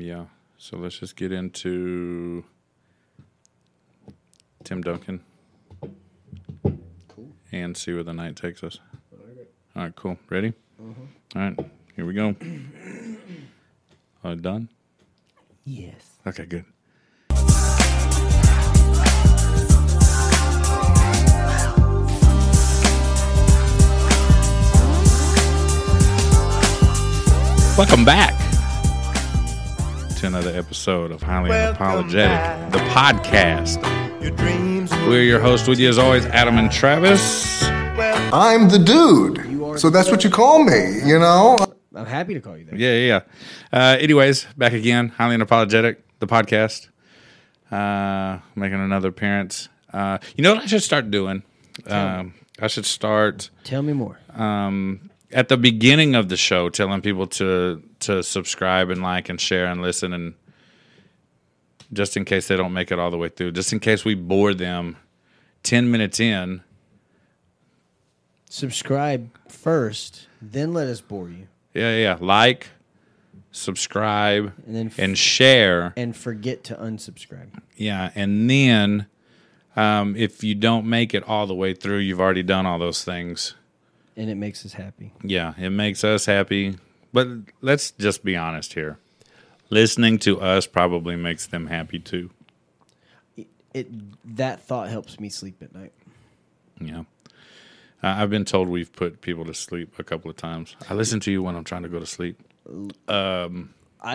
Yeah, so let's just get into Tim Duncan. Cool. And see where the night takes us. All right, cool. Ready? All right, here we go. Done? Yes. Okay, good. Welcome back to another episode of Highly Unapologetic, the podcast. Your dreams. We're your hosts with you as always, Adam and Travis. I'm the dude, so that's what you call me, you know? I'm happy to call you that. Yeah. Anyways, back again, Highly Unapologetic, the podcast. Making another appearance. You know what I should start doing? Tell me more. At the beginning of the show, telling people to subscribe and like and share and listen, and just in case they don't make it all the way through, just in case we bore them 10 minutes in. Subscribe first, then let us bore you. Yeah. Like, subscribe, and then share. And forget to unsubscribe. Yeah, and then if you don't make it all the way through, you've already done all those things. And it makes us happy. Yeah, it makes us happy. But let's just be honest here. Listening to us probably makes them happy too. That thought helps me sleep at night. Yeah. I've been told we've put people to sleep a couple of times. I listen to you when I'm trying to go to sleep. I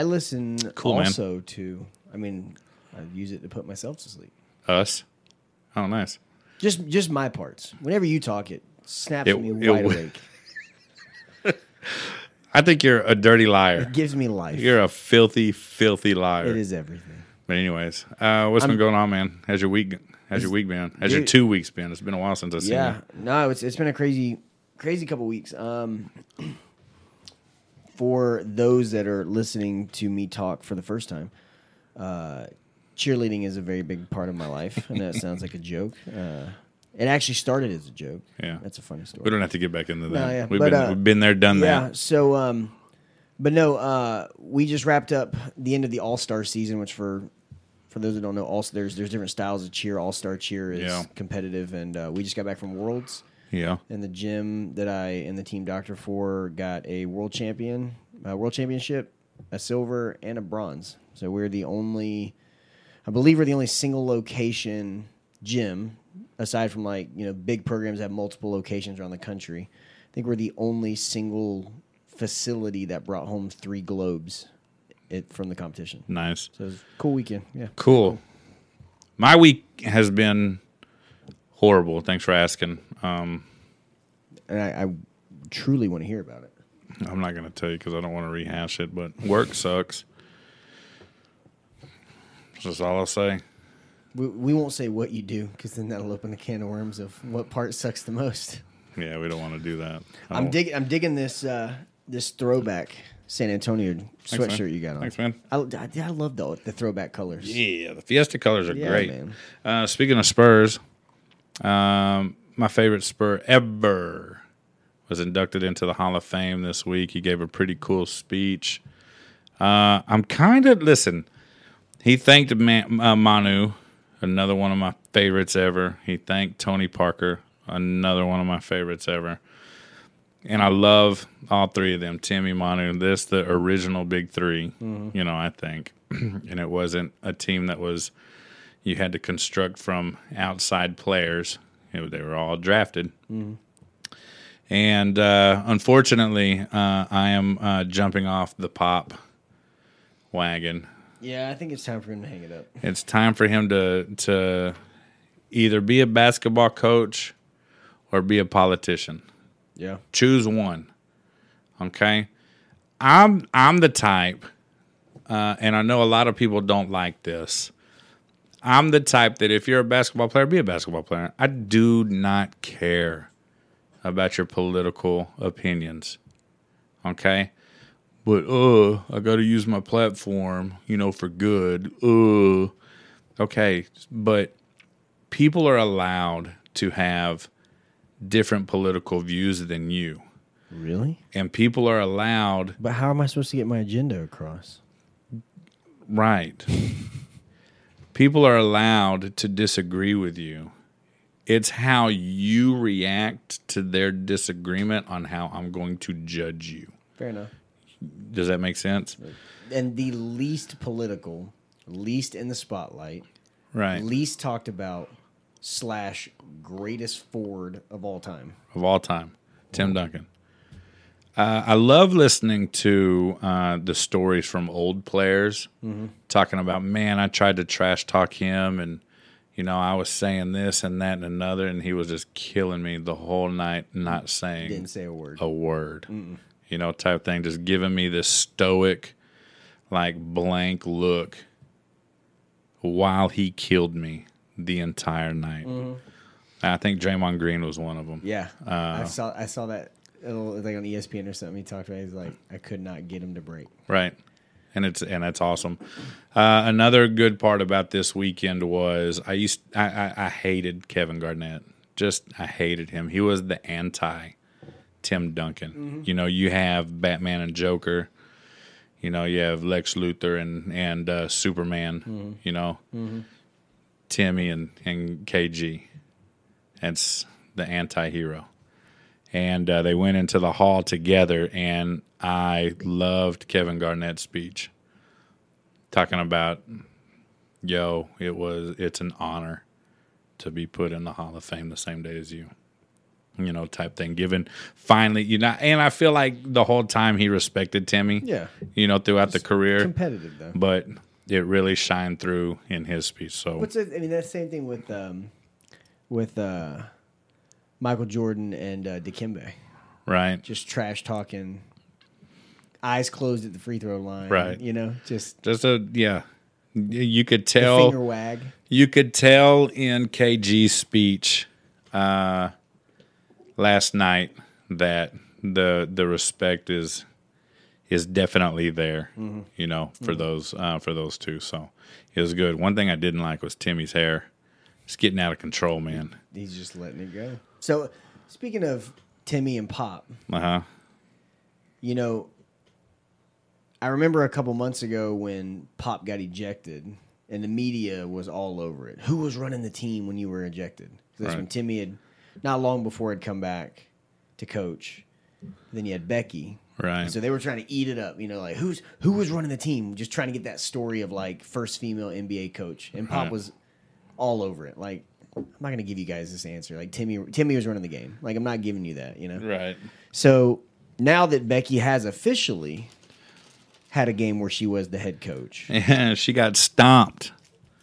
listen also to, I use it to put myself to sleep. Us? Oh, nice. Just my parts. Whenever you talk, it snaps me wide awake. I think you're a dirty liar. It gives me life. You're a filthy, filthy liar. It is everything. But anyways, what's been going on, man? How's your week? How's your week been? How's your 2 weeks been? It's been a while since I've seen you. Yeah, no, it's been a crazy couple weeks. For those that are listening to me talk for the first time, cheerleading is a very big part of my life. I know that sounds like a joke. It actually started as a joke. Yeah, that's a funny story. We don't have to get back into that. No, yeah. We've been there, done that. Yeah. So, we just wrapped up the end of the All-Star season, which for those that don't know, there's different styles of cheer. All-Star cheer is competitive, and we just got back from Worlds. Yeah. And the gym that I and the team doctor for got a world championship, a silver, and a bronze. So we're the only single location gym, aside from big programs that have multiple locations around the country. I think we're the only single facility that brought home 3 globes. From the competition. Nice. So it was a cool weekend. Yeah. Cool. My week has been horrible. Thanks for asking. And I truly want to hear about it. I'm not going to tell you because I don't want to rehash it, but work sucks. That's just all I'll say. We won't say what you do because then that'll open a can of worms of what part sucks the most. Yeah, we don't want to do that. I'm digging this throwback San Antonio sweatshirt you got on. Thanks, man. I love the throwback colors. Yeah, the Fiesta colors are great. Man. Speaking of Spurs, my favorite Spur ever was inducted into the Hall of Fame this week. He gave a pretty cool speech. He thanked Manu, another one of my favorites ever. He thanked Tony Parker, another one of my favorites ever. And I love all 3 of them, Timmy, Manu, the original big 3, I think. And it wasn't a team that you had to construct from outside players. They were all drafted. Mm-hmm. And unfortunately, I am jumping off the Pop wagon. Yeah, I think it's time for him to hang it up. It's time for him to either be a basketball coach or be a politician. Yeah. Choose one. Okay? I'm the type and I know a lot of people don't like this. I'm the type that if you're a basketball player, be a basketball player. I do not care about your political opinions, okay? But, I got to use my platform, for good. Okay, but people are allowed to have different political views than you. Really? And people are allowed... But how am I supposed to get my agenda across? Right. People are allowed to disagree with you. It's how you react to their disagreement on how I'm going to judge you. Fair enough. Does that make sense? And the least political, least in the spotlight, right? Least talked about / greatest forward of all time. Tim Duncan. I love listening to the stories from old players talking about, man, I tried to trash talk him and, I was saying this and that and another, and he was just killing me the whole night, not saying. Didn't say a word. Mm-mm. Type thing, just giving me this stoic, blank look while he killed me the entire night. Mm-hmm. I think Draymond Green was one of them. Yeah, I saw that on ESPN or something. He talked about it. He's like, I could not get him to break. Right, and that's awesome. Another good part about this weekend was I hated Kevin Garnett. I hated him. He was the anti Tim Duncan. Mm-hmm. You have Batman and Joker. You have Lex Luthor and Superman. Mm-hmm. Timmy and KG. That's the anti-hero. And they went into the hall together, and I loved Kevin Garnett's speech. Talking about, it's an honor to be put in the Hall of Fame the same day as you. Type thing. Given finally, and I feel like the whole time he respected Timmy. Yeah. Throughout the career. Competitive though. But it really shined through in his speech. So that same thing with Michael Jordan and Dikembe. Right. Just trash talking, eyes closed at the free throw line. Right. You could tell the finger wag. You could tell in KG's speech. Last night that the respect is definitely there, for those two. So it was good. One thing I didn't like was Timmy's hair. It's getting out of control, man. He's just letting it go. So speaking of Timmy and Pop, I remember a couple months ago when Pop got ejected and the media was all over it. Who was running the team when you were ejected? That's right. When Timmy had... Not long before he'd come back to coach. Then you had Becky. Right. And so they were trying to eat it up. Who was running the team? Just trying to get that story of, first female NBA coach. And Pop was all over it. I'm not going to give you guys this answer. Timmy was running the game. I'm not giving you that, Right. So now that Becky has officially had a game where she was the head coach. Yeah, she got stomped.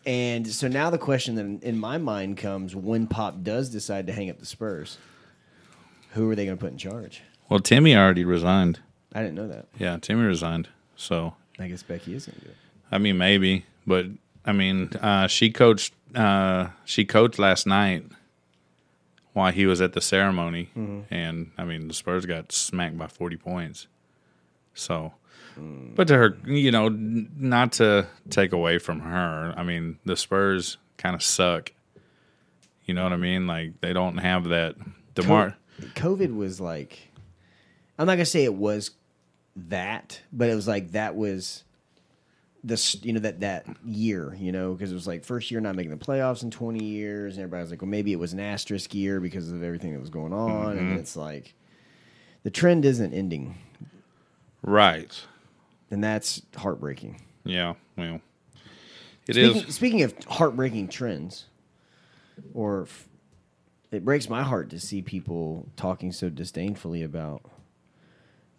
And so now the question that in my mind comes, when Pop does decide to hang up the Spurs, who are they going to put in charge? Well, Timmy already resigned. I didn't know that. Yeah, Timmy resigned. So I guess Becky is going to do it. I mean, maybe. But, she coached last night while he was at the ceremony. Mm-hmm. And, the Spurs got smacked by 40 points. So... But to her, not to take away from her, the Spurs kind of suck. You know what I mean? They don't have that. COVID was I'm not going to say it was that, but it was that was this, that year, because it was first year not making the playoffs in 20 years. And everybody was well, maybe it was an asterisk year because of everything that was going on. Mm-hmm. And it's the trend isn't ending. Right. And that's heartbreaking. Yeah, well, it is. Speaking of heartbreaking trends, it breaks my heart to see people talking so disdainfully about,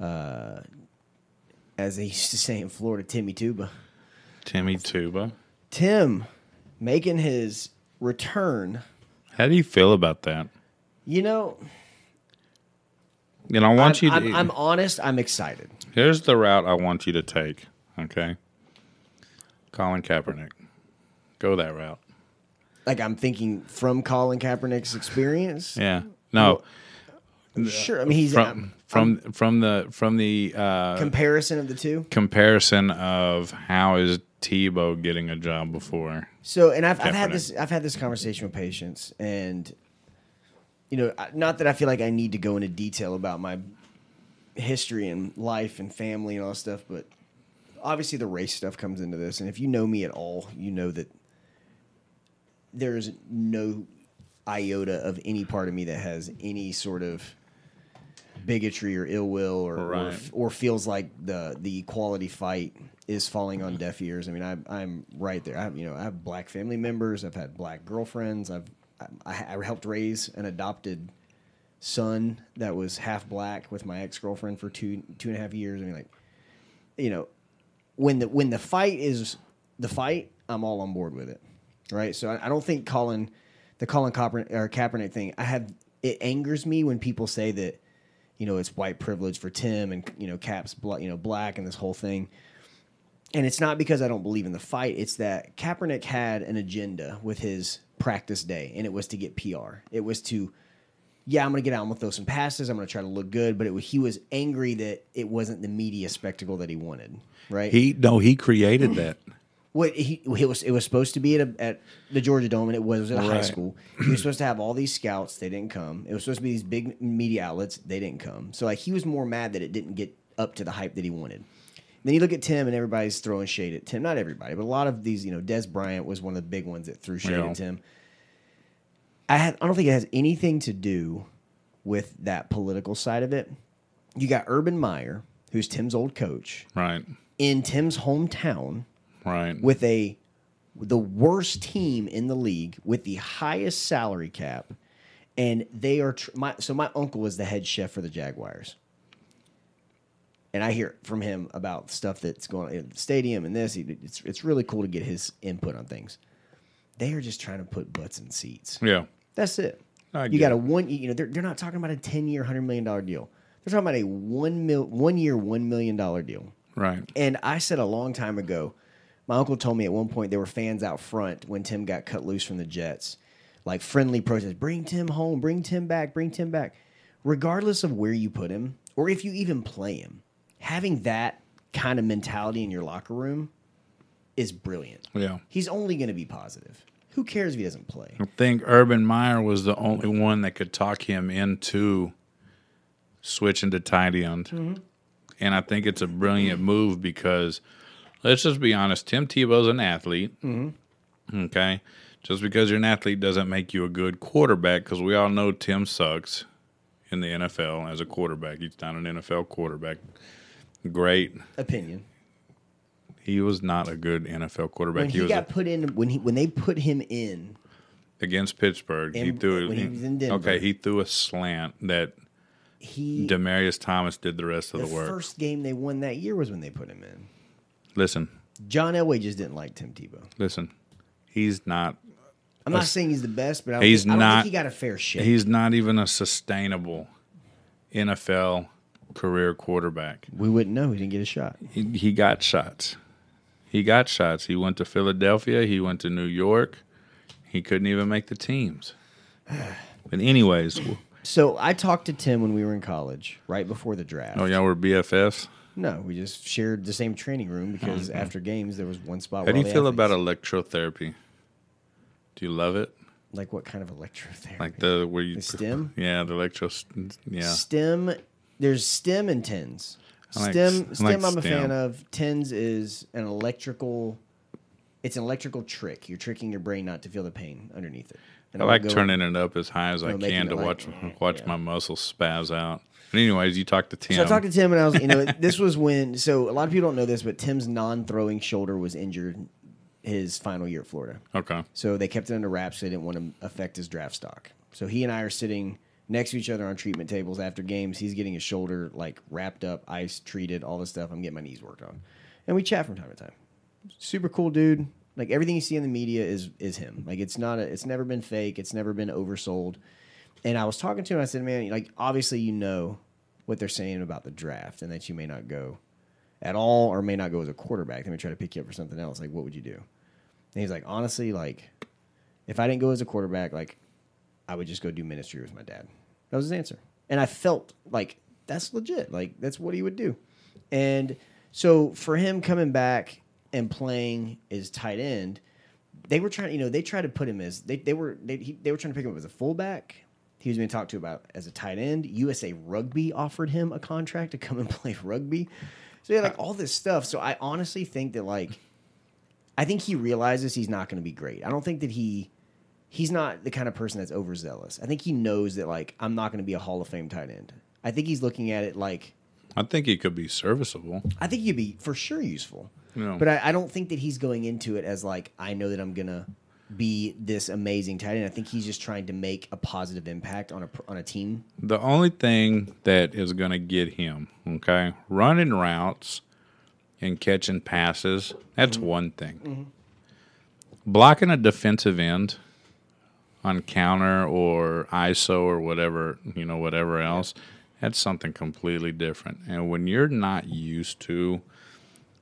as they used to say in Florida, Timmy Tuba. Timmy Tuba. Tim making his return. How do you feel about that? And I want I'm honest. I'm excited. Here's the route I want you to take, okay? Colin Kaepernick. Go that route. Like, I'm thinking from Colin Kaepernick's experience? Yeah. No. I'm sure. I mean, he's... From the comparison of the two? Comparison of how is Tebow getting a job before. So, and I've had this conversation with patients, and, you know, not that I feel like I need to go into detail about my history and life and family and all that stuff, but obviously the race stuff comes into this, and if you know me at all, you know that there is no iota of any part of me that has any sort of bigotry or ill will or feels like the equality fight is falling on deaf ears. I mean, I'm right there. I have black family members. I've had black girlfriends. I helped raise an adopted son that was half black with my ex-girlfriend for two and a half years. I mean, like, you know, when the fight is the fight, I'm all on board with it, right? So I don't think Colin Kaepernick thing. It angers me when people say that, you know, it's white privilege for Tim and, you know, Cap's black and this whole thing. And it's not because I don't believe in the fight. It's that Kaepernick had an agenda with his practice day, and it was to get PR. It was to, yeah, I'm going to get out, I'm going to throw some passes, I'm going to try to look good. But he was angry that it wasn't the media spectacle that he wanted, right? He created that. What it was supposed to be at the Georgia Dome, and it was at a high school. He was supposed to have all these scouts. They didn't come. It was supposed to be these big media outlets. They didn't come. So, like, he was more mad that it didn't get up to the hype that he wanted. And then you look at Tim, and everybody's throwing shade at Tim. Not everybody, but a lot of these. You know, Des Bryant was one of the big ones that threw shade at Tim. I don't think it has anything to do with that political side of it. You got Urban Meyer, who's Tim's old coach, right, in Tim's hometown. Right. With the worst team in the league, with the highest salary cap, and they are my uncle was the head chef for the Jaguars. And I hear from him about stuff that's going on in the stadium and this. It's really cool to get his input on things. They are just trying to put butts in seats. Yeah. That's it. You got a one, you know, they're not talking about a 10-year, $100 million deal. They're talking about a one-year, $1 million deal. Right. And I said a long time ago, my uncle told me at one point there were fans out front when Tim got cut loose from the Jets, like friendly protests, bring Tim home, bring Tim back, bring Tim back. Regardless of where you put him or if you even play him, having that kind of mentality in your locker room is brilliant. Yeah. He's only going to be positive. Who cares if he doesn't play? I think Urban Meyer was the only one that could talk him into switching to tight end. Mm-hmm. And I think it's a brilliant move because – let's just be honest. Tim Tebow's an athlete, mm-hmm. Okay? Just because you're an athlete doesn't make you a good quarterback, because we all know Tim sucks in the NFL as a quarterback. He's not an NFL quarterback. Great opinion. He was not a good NFL quarterback. When he got put in when they put him in against Pittsburgh. He threw when he was in Denver. Okay, he threw a slant that Demarius Thomas did the rest of the work. The first game they won that year was when they put him in. Listen. John Elway just didn't like Tim Tebow. Listen, he's not... I'm not saying he's the best, but I don't think he got a fair shake. He's not even a sustainable NFL career quarterback. We wouldn't know. He didn't get a shot. He got shots. He got shots. He went to Philadelphia. He went to New York. He couldn't even make the teams. But anyways... So I talked to Tim when we were in college, right before the draft. Oh, y'all were BFFs? No, we just shared the same training room because after games there was one spot. How do you feel about electrotherapy? Do you love it? Like what kind of electrotherapy? Like the STEM? Yeah, the electro. Yeah. STEM. There's STEM and TENS. I'm a fan of. TENS is an electrical. It's an electrical trick. You're tricking your brain not to feel the pain underneath it. And I like turning it up as high as I can to watch my muscles spaz out. But anyways, you talked to Tim. So I talked to Tim, and I was, you know, this was when. So a lot of people don't know this, but Tim's non-throwing shoulder was injured his final year at Florida. Okay. So they kept it under wraps. So they didn't want to affect his draft stock. So he and I are sitting next to each other on treatment tables after games. He's getting his shoulder like wrapped up, ice treated, all this stuff. I'm getting my knees worked on, and we chat from time to time. Super cool dude. Like everything you see in the media is him. Like it's never been fake. It's never been oversold. And I was talking to him, and I said, man, like, obviously you know what they're saying about the draft and that you may not go. at all or may not go as a quarterback. They may try to pick you up for something else. Like, what would you do? And he's like, honestly, like, if I didn't go as a quarterback, like, I would just go do ministry with my dad. That was his answer. And I felt like that's legit. Like, that's what he would do. And so for him coming back and playing as tight end, they were trying, you know, they tried to put him as, they were trying to pick him up as a fullback. He was being talked to about as a tight end. USA Rugby offered him a contract to come and play rugby. So yeah, like all this stuff. So I honestly think that, like, I think he realizes he's not going to be great. I don't think that he's not the kind of person that's overzealous. I think he knows that, like, I'm not going to be a Hall of Fame tight end. I think he's looking at it like, I think he could be serviceable. I think he'd be for sure useful. No. But I don't think that he's going into it as like, I know that I'm going to be this amazing tight end. I think he's just trying to make a positive impact on a team. The only thing that is going to get him, okay, running routes and catching passes, that's mm-hmm. one thing. Mm-hmm. Blocking a defensive end on counter or ISO or whatever, you know, whatever else, that's something completely different. And when you're not used to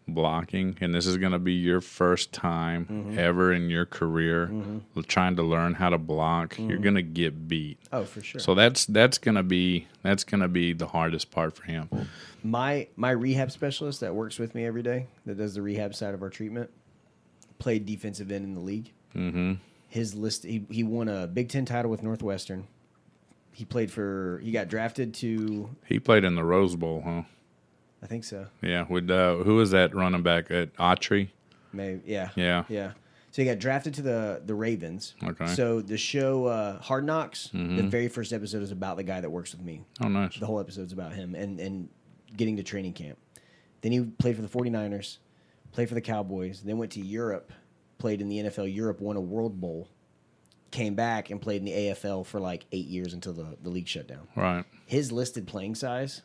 blocking, and this is going to be your first time mm-hmm. ever in your career mm-hmm. trying to learn how to block, mm-hmm. you're going to get beat. Oh, for sure. So that's going to be the hardest part for him. My rehab specialist that works with me every day, that does the rehab side of our treatment, played defensive end in the league. Mm-hmm. His list, he won a Big Ten title with Northwestern. He got drafted to. He played in the Rose Bowl, huh? I think so. Yeah. With who was that running back at Autry? Maybe. Yeah. Yeah. Yeah. So he got drafted to the Ravens. Okay. So the show Hard Knocks, mm-hmm. the very first episode is about the guy that works with me. Oh, nice. The whole episode's about him and getting to training camp. Then he played for the 49ers, played for the Cowboys, then went to Europe, played in the NFL Europe, won a World Bowl, came back and played in the AFL for like 8 years until the league shut down. Right. His listed playing size,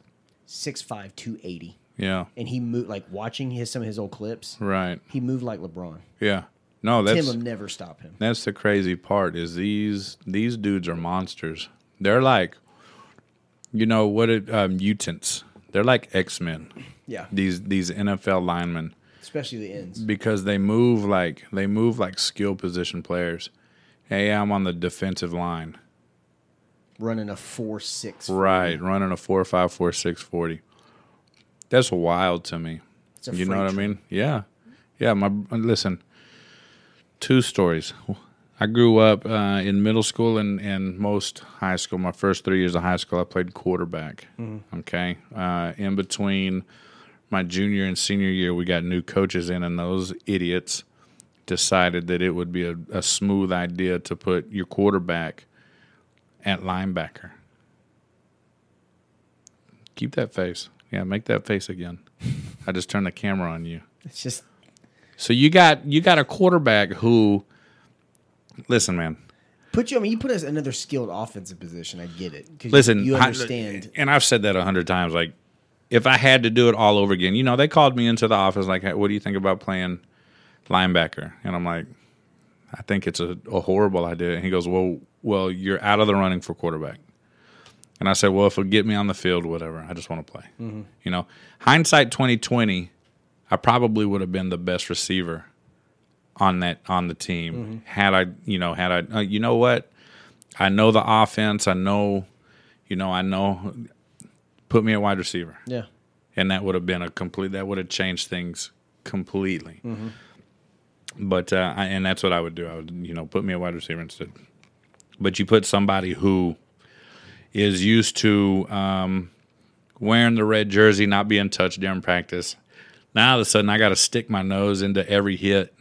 6'5", 280. Yeah. And he moved, like, watching some of his old clips. Right. He moved like LeBron. Yeah. No, Tim will never stop him. That's the crazy part is these dudes are monsters. They're like, you know, mutants. They're like X-Men. Yeah. These NFL linemen. Especially the ends. Because they move like skill position players. Hey, I'm on the defensive line. Running a 4.6. Right, running a 4.5, 4.6, 40. That's wild to me. It's a, you know what I mean? Yeah, yeah. Listen. Two stories. I grew up in middle school and most high school. My first 3 years of high school, I played quarterback. Mm-hmm. Okay. In between my junior and senior year, we got new coaches in, and those idiots decided that it would be a smooth idea to put your quarterback at linebacker. Keep that face. Yeah, make that face again. I just turned the camera on you. It's just so you got a quarterback who, listen, man. You put us in another skilled offensive position. I get it. Listen, you understand. And I've said that 100 times. Like, if I had to do it all over again, you know, they called me into the office like, hey, what do you think about playing linebacker? And I'm like, I think it's a horrible idea. And he goes, well, you're out of the running for quarterback. And I said, well, if it'll get me on the field, whatever, I just want to play. Mm-hmm. You know, hindsight 2020, I probably would have been the best receiver on the team. Mm-hmm. Had I, you know what? I know the offense. I know, put me a wide receiver. Yeah. And that would have been that would have changed things completely. Mm-hmm. But, and that's what I would do. I would, you know, put me a wide receiver instead. But you put somebody who is used to wearing the red jersey, not being touched during practice. Now all of a sudden I got to stick my nose into every hit.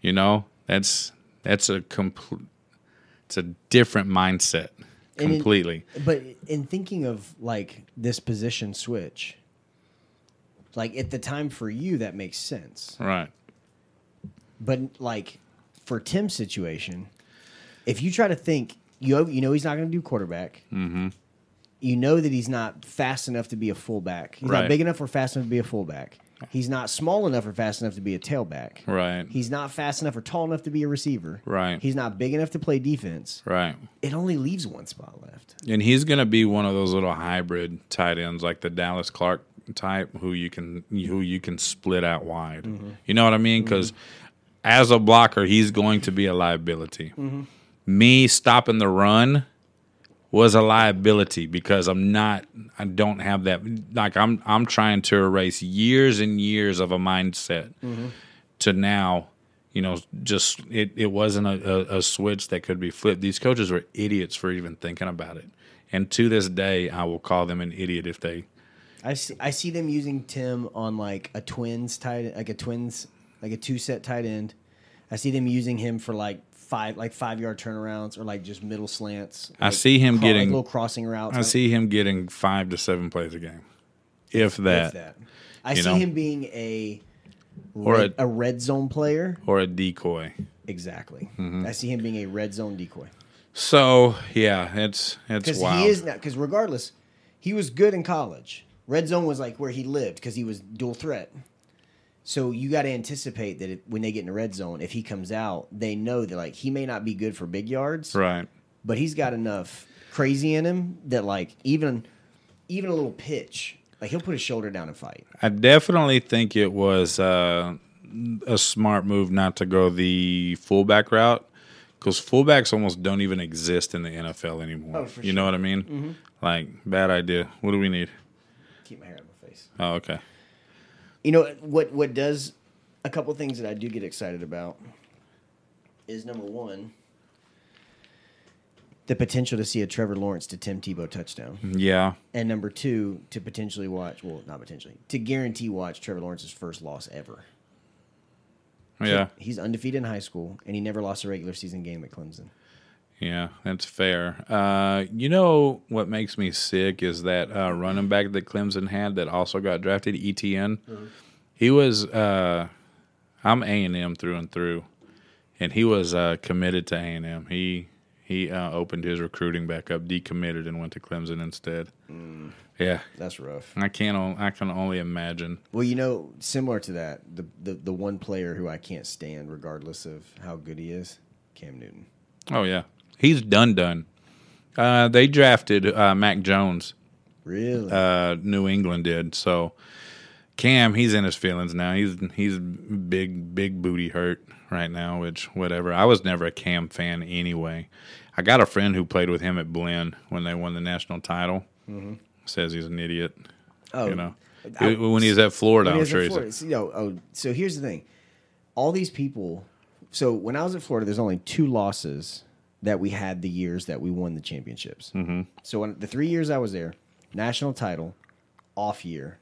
You know, it's a different mindset completely. But in thinking of like this position switch, like at the time for you, that makes sense. Right. But like for Tim's situation, if you try to think, you know he's not going to do quarterback. Mm-hmm. You know that he's not fast enough to be a fullback. He's not big enough or fast enough to be a fullback. He's not small enough or fast enough to be a tailback. Right. He's not fast enough or tall enough to be a receiver. Right. He's not big enough to play defense. Right. It only leaves one spot left. And he's going to be one of those little hybrid tight ends like the Dallas Clark type who you can split out wide. Mm-hmm. You know what I mean? Because as a blocker, he's going to be a liability. Mm-hmm. Me stopping the run was a liability because I don't have that. Like I'm trying to erase years and years of a mindset to now. You know, just it wasn't a switch that could be flipped. These coaches were idiots for even thinking about it. And to this day, I will call them an idiot if they. I see them using Tim on like a two-set tight end. I see them using him for five-yard turnarounds or just middle slants. I see him getting little crossing routes. I see him getting 5 to 7 plays a game, if that. I see him being a red zone player. Or a decoy. Exactly. Mm-hmm. I see him being a red zone decoy. So, yeah, it's wild. He is now, because regardless, he was good in college. Red zone was where he lived because he was dual threat. So you got to anticipate that when they get in the red zone, if he comes out, they know that he may not be good for big yards. Right. But he's got enough crazy in him that even a little pitch. He'll put his shoulder down and fight. I definitely think it was a smart move not to go the fullback route because fullbacks almost don't even exist in the NFL anymore. Oh, for sure. You know what I mean? Mm-hmm. Bad idea. What do we need? Keep my hair out of my face. Oh, okay. You know, what does a couple things that I do get excited about is, number one, the potential to see a Trevor Lawrence to Tim Tebow touchdown. Yeah. And number two, to potentially watch, well, not potentially, to guarantee watch Trevor Lawrence's first loss ever. Yeah. He's undefeated in high school, and he never lost a regular season game at Clemson. Yeah, that's fair. You know what makes me sick is that running back that Clemson had that also got drafted, ETN. Mm-hmm. He was, I'm A&M through and through, and he was committed to A&M. He opened his recruiting back up, decommitted, and went to Clemson instead. Mm, yeah, that's rough. I can only imagine. Well, similar to that, the one player who I can't stand, regardless of how good he is, Cam Newton. Oh yeah, he's done. They drafted Mac Jones. Really? New England did. So Cam, he's in his feelings now. He's big booty hurt right now, which whatever. I was never a Cam fan anyway. I got a friend who played with him at Blinn when they won the national title. Mm-hmm. Says he's an idiot. Oh, when he's at Florida, I'm sure he's. So here's the thing: all these people. So when I was at Florida, there's only 2 losses that we had the years that we won the championships. Mm-hmm. So in the 3 years I was there, national title, off year,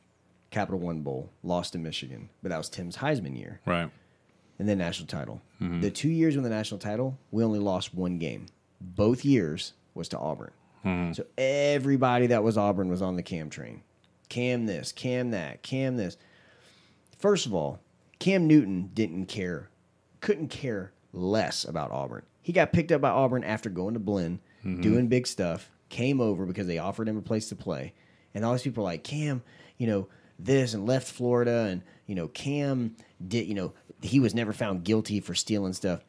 Capital One Bowl, lost to Michigan, but that was Tim's Heisman year, right? And then national title. Mm-hmm. The 2 years with the national title, we only lost one game. Both years was to Auburn. Mm-hmm. So everybody that was Auburn was on the Cam train. Cam this, Cam that, Cam this. First of all, Cam Newton couldn't care less about Auburn. He got picked up by Auburn after going to Blinn, doing big stuff, came over because they offered him a place to play. And all these people are like, Cam, this and left Florida and, Cam did, he was never found guilty for stealing stuff.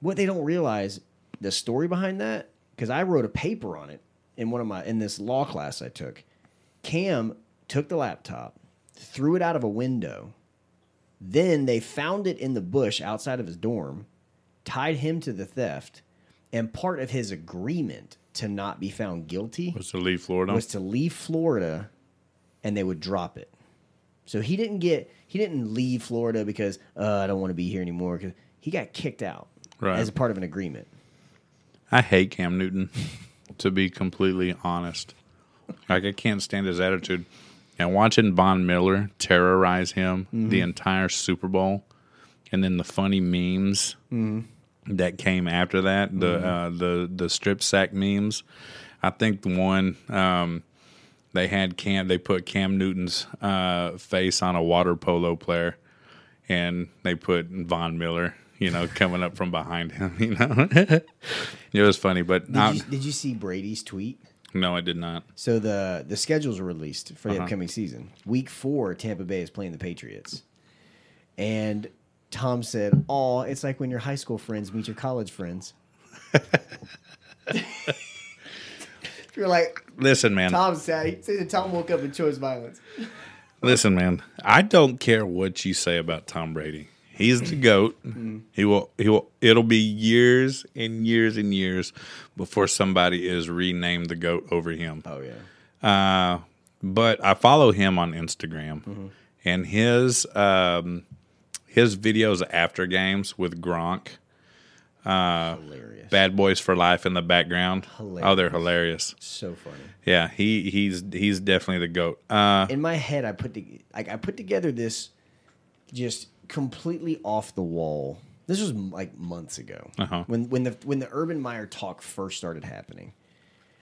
What they don't realize, the story behind that, because I wrote a paper on it in this law class I took. Cam took the laptop, threw it out of a window. Then they found it in the bush outside of his dorm, tied him to the theft, and part of his agreement to not be found guilty was to leave Florida and they would drop it. So he didn't leave Florida because I don't want to be here anymore. Cause he got kicked out as a part of an agreement. I hate Cam Newton, to be completely honest. I can't stand his attitude. And watching Von Miller terrorize him the entire Super Bowl, and then the funny memes that came after that, the strip sack memes. I think the one. They put Cam Newton's face on a water polo player, and they put Von Miller, coming up from behind him. It was funny. But did you see Brady's tweet? No, I did not. So the schedules were released for the upcoming season. Week 4, Tampa Bay is playing the Patriots, and Tom said, "Oh, it's like when your high school friends meet your college friends." You're like, listen, man. Tom woke up and chose violence. Listen, man, I don't care what you say about Tom Brady. He's the GOAT. Mm-hmm. He will. It'll be years and years and years before somebody is renamed the GOAT over him. Oh, yeah. But I follow him on Instagram. Mm-hmm. And his videos after games with Gronk. Hilarious. Bad Boys for Life in the background. Hilarious. Oh, they're hilarious. So funny. Yeah, he's definitely the GOAT. In my head, I put together this just completely off the wall. This was like months ago when the Urban Meyer talk first started happening.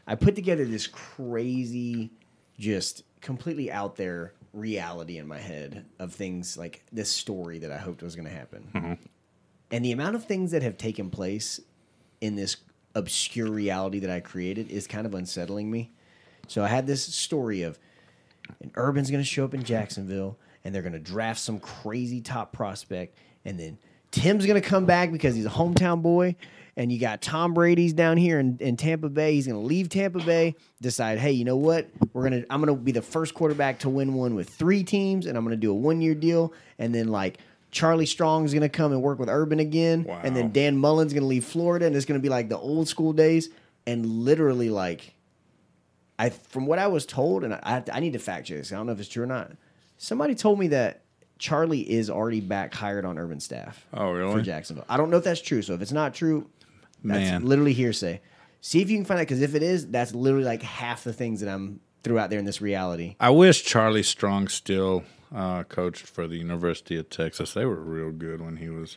I put together this crazy, just completely out there reality in my head of things like this story that I hoped was going to happen. Mm-hmm. And the amount of things that have taken place in this obscure reality that I created is kind of unsettling me. So I had this story of an Urban's going to show up in Jacksonville, and they're going to draft some crazy top prospect, and then Tim's going to come back because he's a hometown boy, and you got Tom Brady's down here in Tampa Bay. He's going to leave Tampa Bay, decide, hey, you know what? I'm going to be the first quarterback to win one with 3 teams, and I'm going to do a 1-year deal, and then like – Charlie Strong is going to come and work with Urban again. Wow. And then Dan Mullen's going to leave Florida, and it's going to be like the old school days. And literally, like, from what I was told, and I need to fact check this. I don't know if it's true or not. Somebody told me that Charlie is already back hired on Urban staff. Oh, really? For Jacksonville. I don't know if that's true. So if it's not true, that's literally hearsay. See if you can find out, because if it is, that's literally like half the things that I'm threw out there in this reality. I wish Charlie Strong still... coached for the University of Texas. They were real good when he was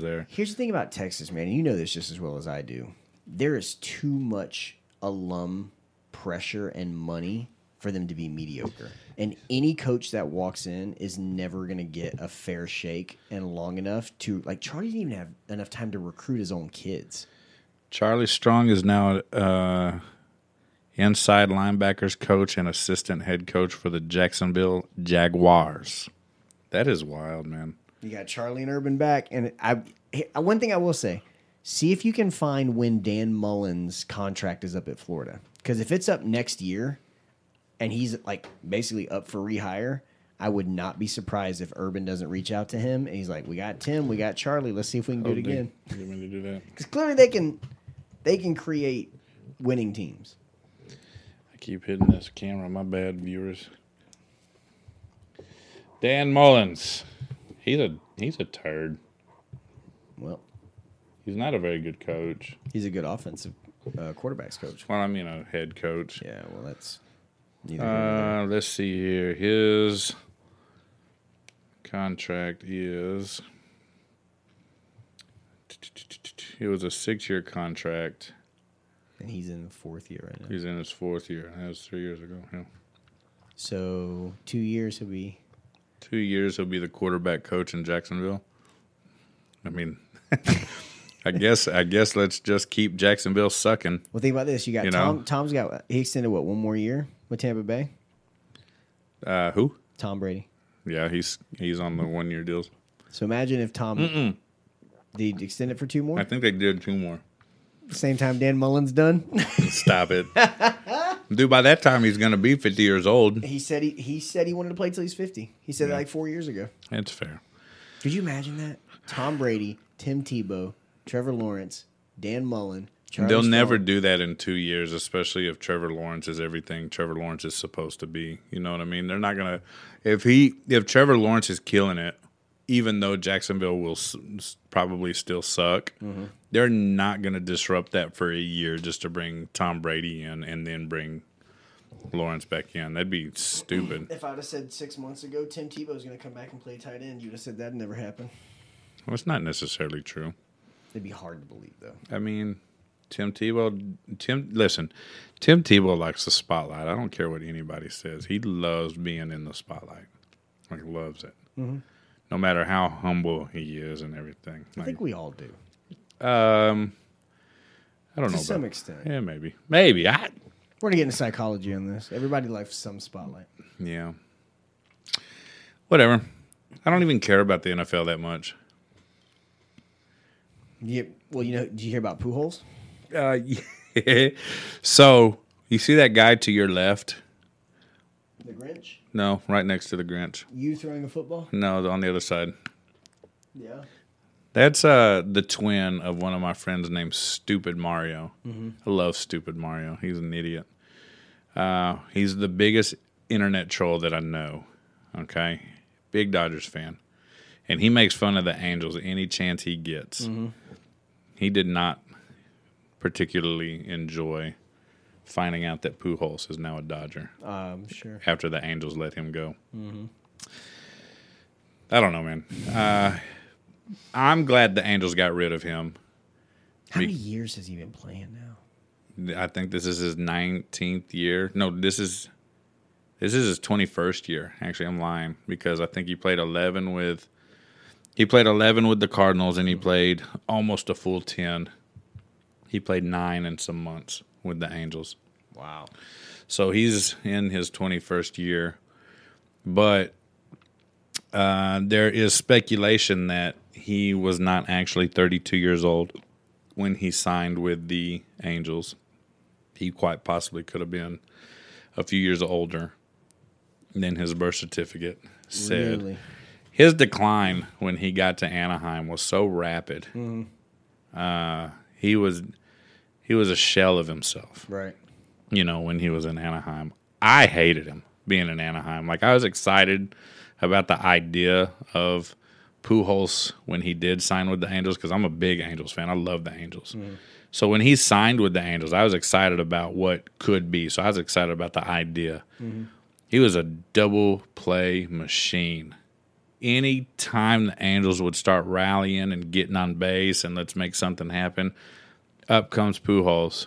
there. Here's the thing about Texas, man, and you know this just as well as I do. There is too much alum pressure and money for them to be mediocre. And any coach that walks in is never going to get a fair shake and long enough to, like, Charlie didn't even have enough time to recruit his own kids. Charlie Strong is now inside linebackers coach and assistant head coach for the Jacksonville Jaguars. That is wild, man. You got Charlie and Urban back. And one thing I will say, see if you can find when Dan Mullen's contract is up at Florida. Because if it's up next year and he's like basically up for rehire, I would not be surprised if Urban doesn't reach out to him. And he's like, we got Tim, we got Charlie. Let's see if we can do it again. Because clearly they can create winning teams. Keep hitting this camera. My bad, viewers. Dan Mullins. He's a turd. Well, he's not a very good coach. He's a good offensive quarterback's coach. Well, I mean a head coach. Yeah, well, that's... let's see here. His contract is... It was a 6-year contract. And he's in the 4th year right now. He's in his 4th year. That was 3 years ago. Yeah. So 2 years he'll be... 2 years he'll be the quarterback coach in Jacksonville. I mean, I guess let's just keep Jacksonville sucking. Well, think about this. You got Tom. Know? Tom's got... He extended, what, one more year with Tampa Bay? Who? Tom Brady. Yeah, he's on the 1-year deals. So imagine if Tom... Mm-mm. Did he extend it for 2 more? I think they did 2 more. Same time Dan Mullen's done. Stop it, dude. By that time, he's going to be 50 years old. He said he wanted to play till he's 50. He said that like 4 years ago. That's fair. Could you imagine that? Tom Brady, Tim Tebow, Trevor Lawrence, Dan Mullen. Charlie They'll Stone. Never do that in 2 years, especially if Trevor Lawrence is everything Trevor Lawrence is supposed to be. You know what I mean? They're not gonna if Trevor Lawrence is killing it. Even though Jacksonville will probably still suck, mm-hmm. they're not going to disrupt that for a year just to bring Tom Brady in and then bring Lawrence back in. That'd be stupid. If I would have said 6 months ago Tim Tebow's going to come back and play tight end, you would have said that never happened. Well, it's not necessarily true. It'd be hard to believe, though. I mean, Tim Tebow likes the spotlight. I don't care what anybody says. He loves being in the spotlight. Like, loves it. Mm-hmm. No matter how humble he is and everything. I think we all do. I don't know. To some extent. Yeah, maybe. Maybe. We're going to get into psychology on this. Everybody likes some spotlight. Yeah. Whatever. I don't even care about the NFL that much. Yeah. Well, did you hear about Pujols? Yeah. So, you see that guy to your left? The Grinch? No, right next to the Grinch. You throwing a football? No, on the other side. Yeah. That's the twin of one of my friends named Stupid Mario. Mm-hmm. I love Stupid Mario. He's an idiot. He's the biggest internet troll that I know. Okay? Big Dodgers fan. And he makes fun of the Angels any chance he gets. Mm-hmm. He did not particularly enjoy finding out that Pujols is now a Dodger. I'm sure. After the Angels let him go. Mm-hmm. I don't know, man. I'm glad the Angels got rid of him. How many years has he been playing now? I think this is his 19th year. No, this is his 21st year. Actually, I'm lying because I think he played 11 with the Cardinals, and he played almost a full 10. He played 9 and some months with the Angels. Wow. So he's in his 21st year. But there is speculation that he was not actually 32 years old when he signed with the Angels. He quite possibly could have been a few years older than his birth certificate said. Really? His decline when he got to Anaheim was so rapid. Mm. He was a shell of himself. Right. You know, when he was in Anaheim. I hated him being in Anaheim. Like, I was excited about the idea of Pujols when he did sign with the Angels because I'm a big Angels fan. I love the Angels. Mm. So when he signed with the Angels, I was excited about what could be. So I was excited about the idea. Mm-hmm. He was a double-play machine. Any time the Angels would start rallying and getting on base and let's make something happen, up comes Pujols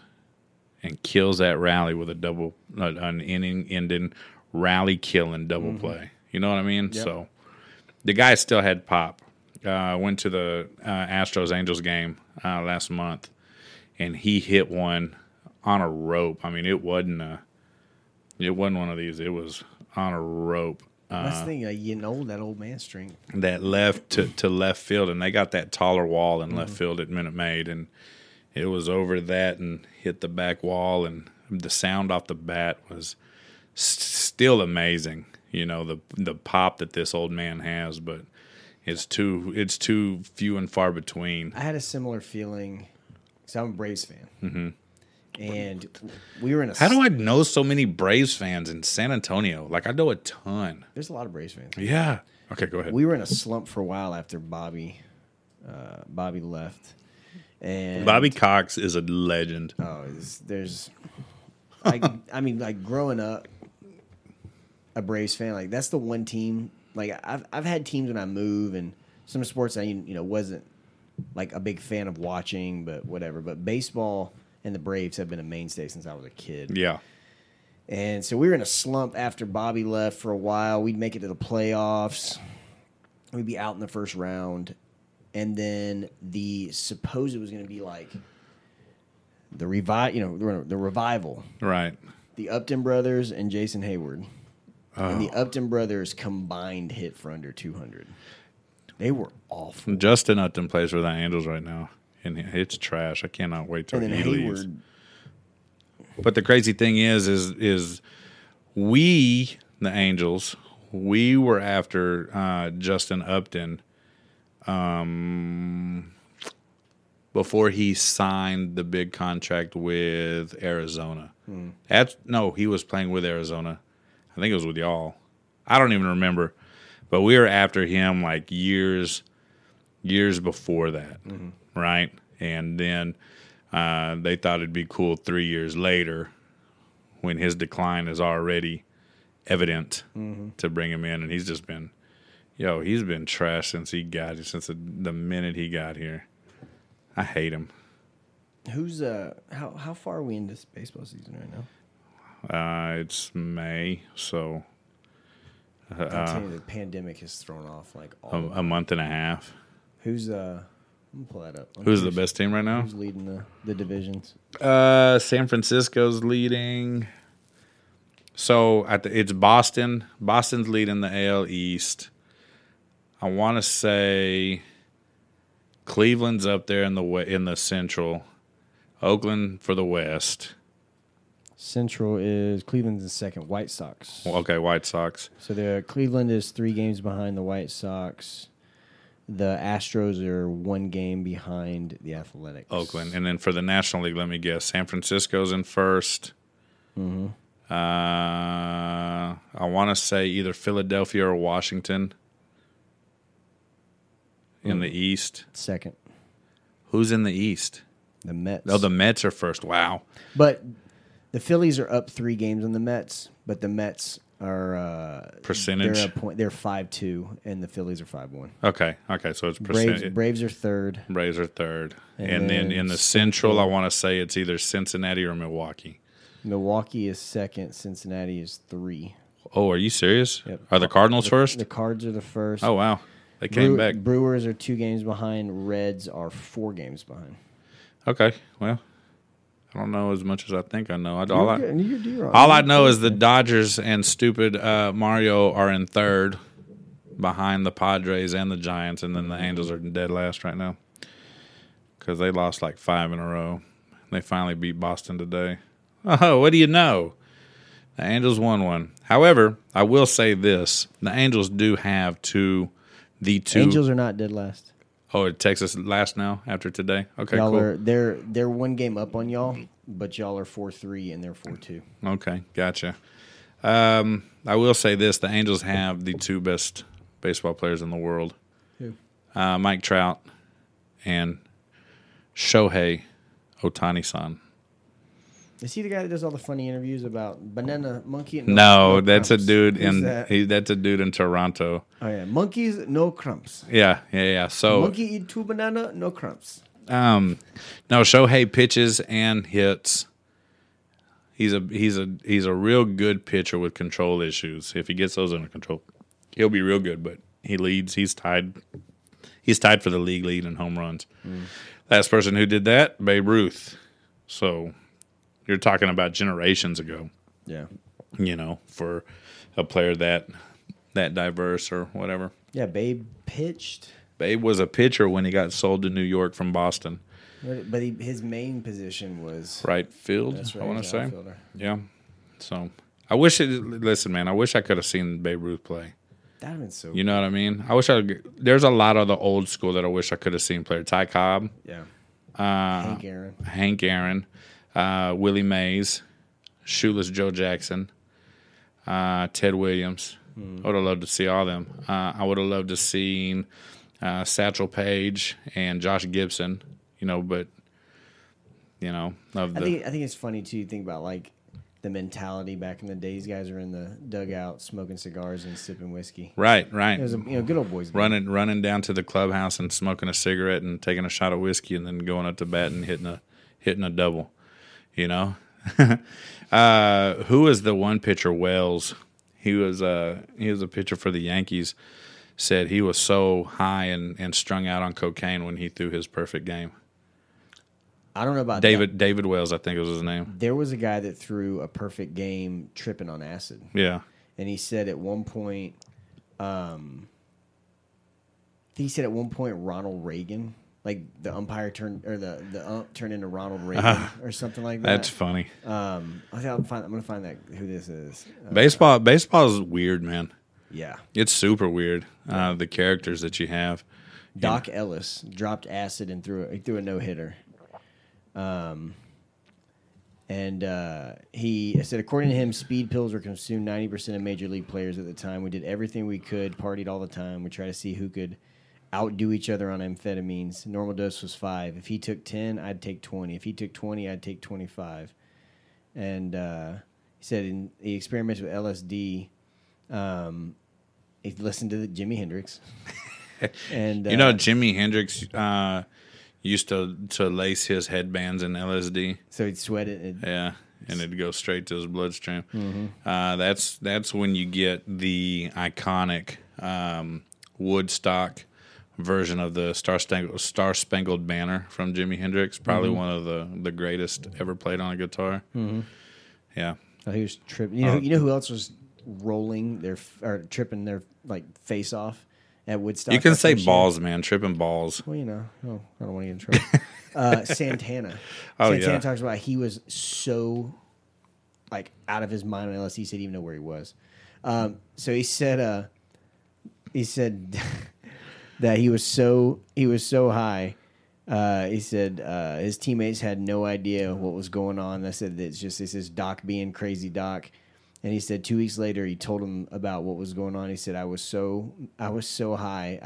and kills that rally with a double, an inning-ending rally-killing double mm-hmm. play. You know what I mean? Yep. So the guy still had pop. Went to the Astros-Angels game last month, and he hit one on a rope. I mean, it wasn't one of these. It was on a rope. That's the thing, getting old, that old man strength. That left to left field, and they got that taller wall in mm-hmm. left field at Minute Maid, and it was over that and hit the back wall, and the sound off the bat was still amazing. You know, the pop that this old man has, but it's too few and far between. I had a similar feeling because I'm a Braves fan, mm-hmm. and we were in a. How do I know so many Braves fans in San Antonio? Like, I know a ton. There's a lot of Braves fans. Yeah. Okay, go ahead. We were in a slump for a while after Bobby left. And Bobby Cox is a legend. Oh, I mean, growing up, a Braves fan, like that's the one team. Like I've had teams when I move and some sports I wasn't like a big fan of watching, but whatever. But baseball and the Braves have been a mainstay since I was a kid. Yeah. And so we were in a slump after Bobby left for a while. We'd make it to the playoffs. We'd be out in the first round. And then it was going to be like the revival, right? The Upton brothers and Jason Hayward, and the Upton brothers combined hit for under 200. They were awful. Justin Upton plays for the Angels right now, and it's trash. I cannot wait till he leaves. But the crazy thing is we, the Angels, we were after Justin Upton. Before he signed the big contract with Arizona. Mm. He was playing with Arizona. I think it was with y'all. I don't even remember. But we were after him like years before that, mm-hmm. right? And then they thought it'd be cool 3 years later when his decline is already evident mm-hmm. to bring him in. And he's just been... Yo, he's been trash since the minute he got here. I hate him. Who's how far are we into this baseball season right now? It's May, so I'll tell you, the pandemic has thrown off like all a month and a half. Who's let me pull that up. Who's the best team right now? Who's leading the divisions? San Francisco's leading. So it's Boston. Boston's leading the AL East. I want to say Cleveland's up there in the Central, Oakland for the West, Central is Cleveland's in second. White Sox. Well, okay, White Sox. So there, Cleveland is 3 games behind the White Sox. The Astros are 1 game behind the Athletics. Oakland. And then for the National League, let me guess, San Francisco's in first. Mm-hmm. I want to say either Philadelphia or Washington in the East. Second. Who's in the East? The Mets. Oh, the Mets are first. Wow. But the Phillies are up 3 games on the Mets, but the Mets are percentage. They're 5-2, and the Phillies are 5-1. Okay. So it's percentage. Braves are third. And then in the Central, I want to say it's either Cincinnati or Milwaukee. Milwaukee is second. Cincinnati is 3. Oh, are you serious? Yep. Are the Cardinals first? The Cards are the first. Oh, wow. They came back. Brewers are 2 games behind. Reds are 4 games behind. Okay. Well, I don't know as much as I think I know. All I know is the Dodgers and Stupid Mario are in third behind the Padres and the Giants, and then the Angels are dead last right now because they lost like 5 in a row. They finally beat Boston today. Oh, what do you know? The Angels won one. However, I will say this. The Angels do have the two. Angels are not dead last. Oh, it takes us last now after today? Okay, y'all cool. They're 1 game up on y'all, but y'all are 4-3 and they're 4-2. Okay, gotcha. I will say this. The Angels have the 2 best baseball players in the world. Who? Mike Trout and Shohei Ohtani-san. Is he the guy that does all the funny interviews about banana monkey? No, that's a dude that's a dude in Toronto. Oh yeah, monkeys no crumbs. Yeah. So monkey eat 2 banana no crumbs. No, Shohei pitches and hits. He's a real good pitcher with control issues. If he gets those under control, he'll be real good. But he leads. He's tied for the league lead in home runs. Last person who did that, Babe Ruth. So. You're talking about generations ago. Yeah. You know, for a player that diverse or whatever. Yeah, Babe pitched. Babe was a pitcher when he got sold to New York from Boston. But his main position was... right field, I want to say. Outfielder. Yeah. So, I wish I could have seen Babe Ruth play. That would have been so You know what I mean? There's a lot of the old school that I wish I could have seen play. Ty Cobb. Yeah. Hank Aaron. Willie Mays, Shoeless Joe Jackson, Ted Williams. I would have loved to see all of them. I would have loved to seen Satchel Paige and Josh Gibson. You know, but you know, I think it's funny too. You think about like the mentality back in the day. These guys are in the dugout smoking cigars and sipping whiskey. Right. It was good old boys. Running down to the clubhouse and smoking a cigarette and taking a shot of whiskey and then going up to bat and hitting a double. You know, who is the one pitcher? Wells. He was a pitcher for the Yankees. Said he was so high and strung out on cocaine when he threw his perfect game. I don't know about David. That. David Wells, I think was his name. There was a guy that threw a perfect game tripping on acid. Yeah, and he said at one point, Ronald Reagan. Like the umpire turned into Ronald Reagan or something like that. That's funny. I'm gonna find out who this is. Baseball is weird, man. Yeah, it's super weird. The characters that you have. Doc Ellis dropped acid and threw a no hitter. He said, according to him, speed pills were consumed 90% of major league players at the time. We did everything we could, partied all the time. We tried to see who could outdo each other on amphetamines. Normal dose was 5. If he took 10, I'd take 20. If he took 20, I'd take 25. And he said in the experiments with LSD, he listened to Jimi Hendrix. And you know, Jimi Hendrix used to lace his headbands in LSD. So he'd sweat it. And it'd go straight to his bloodstream. Mm-hmm. That's when you get the iconic Woodstock version of the Star Spangled Banner from Jimi Hendrix, probably one of the greatest ever played on a guitar. Mm-hmm. Yeah, oh, he was tripping. You know who else was tripping their like face off at Woodstock? You can say balls, man, tripping balls. Well, you know, I don't want to get in trouble. Santana. Santana talks about he was so like out of his mind unless he said even know where he was. So he said that he was so high. He said his teammates had no idea what was going on. I said it's just this is Doc being crazy Doc. And he said 2 weeks later he told him about what was going on. He said I was so high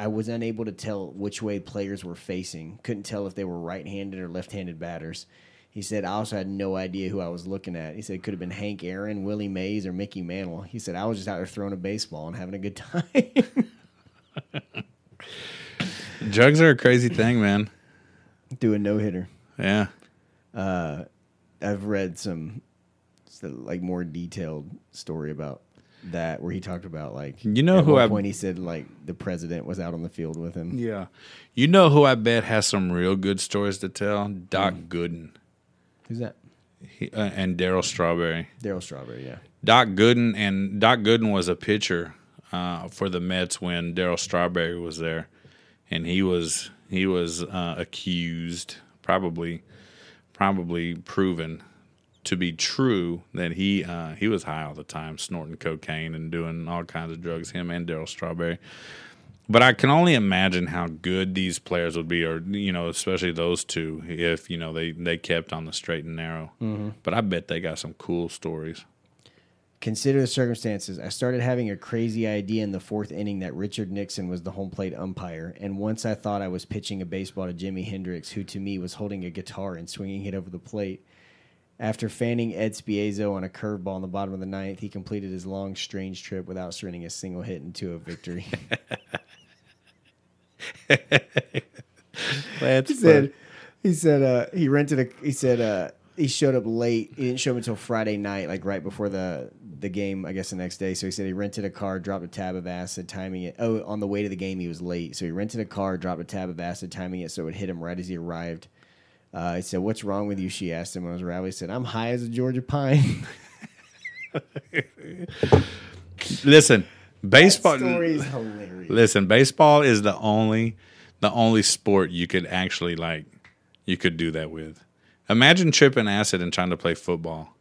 I was unable to tell which way players were facing. Couldn't tell if they were right-handed or left-handed batters. He said, I also had no idea who I was looking at. He said, it could have been Hank Aaron, Willie Mays, or Mickey Mantle. He said, I was just out there throwing a baseball and having a good time. Drugs are a crazy thing, man. Do a no-hitter. Yeah. I've read some more detailed story about that where he talked about, like, you know, at one point he said, like, the president was out on the field with him. Yeah. You know who I bet has some real good stories to tell? Dock Gooden. Who's that? And Darryl Strawberry. Darryl Strawberry, yeah. Dock Gooden was a pitcher for the Mets when Darryl Strawberry was there, and he was accused, probably proven to be true that he was high all the time, snorting cocaine and doing all kinds of drugs. Him and Darryl Strawberry. But I can only imagine how good these players would be, or, you know, especially those two, if, you know, they kept on the straight and narrow. Mm-hmm. But I bet they got some cool stories. Consider the circumstances. I started having a crazy idea in the fourth inning that Richard Nixon was the home plate umpire, and once I thought I was pitching a baseball to Jimi Hendrix, who to me was holding a guitar and swinging it over the plate. After fanning Ed Spiezzo on a curveball in the bottom of the ninth, he completed his long, strange trip without surrendering a single hit into a victory. He said he showed up late. He didn't show up until Friday night, like right before the game, I guess the next day. So he said he rented a car, dropped a tab of acid, timing it. Oh, on the way to the game, he was late. So he rented a car, dropped a tab of acid, timing it so it would hit him right as he arrived. He said, "What's wrong with you?" She asked him. I was rally. He said, "I'm high as a Georgia pine." Listen, baseball. That story is hilarious. Listen, baseball is the only sport you could actually do that with. Imagine tripping acid and trying to play football.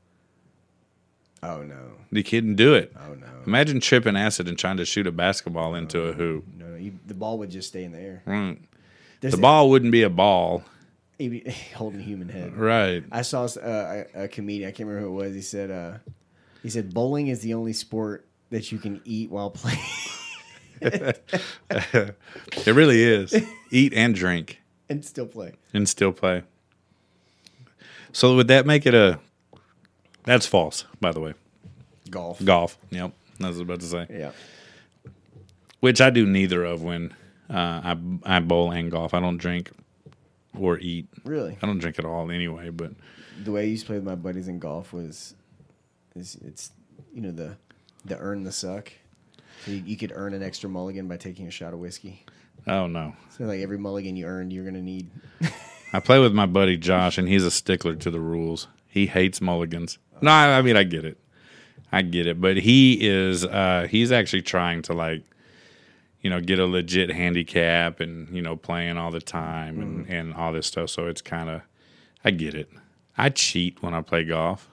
Oh no! You couldn't do it. Oh no! Imagine tripping acid and trying to shoot a basketball into a hoop. No, the ball would just stay in the air. Mm. The ball wouldn't be a ball. He'd be holding a human head. Right. I saw a comedian. I can't remember who it was. He said, bowling is the only sport that you can eat while playing. It really is. Eat and drink. And still play. So would that make it a... That's false, by the way. Golf. Yep. I was about to say. Yeah. Which I do neither of when I bowl and golf. I don't drink or eat. Really? I don't drink at all anyway, but... The way I used to play with my buddies in golf was you know, the earn the suck. So you could earn an extra mulligan by taking a shot of whiskey. Oh, no. So, like, every mulligan you earned, you're going to need... I play with my buddy Josh, and he's a stickler to the rules. He hates mulligans. No, I mean, I get it. But he is... he's actually trying to, like, you know, get a legit handicap and, you know, playing all the time and all this stuff. So it's kind of... I get it. I cheat when I play golf.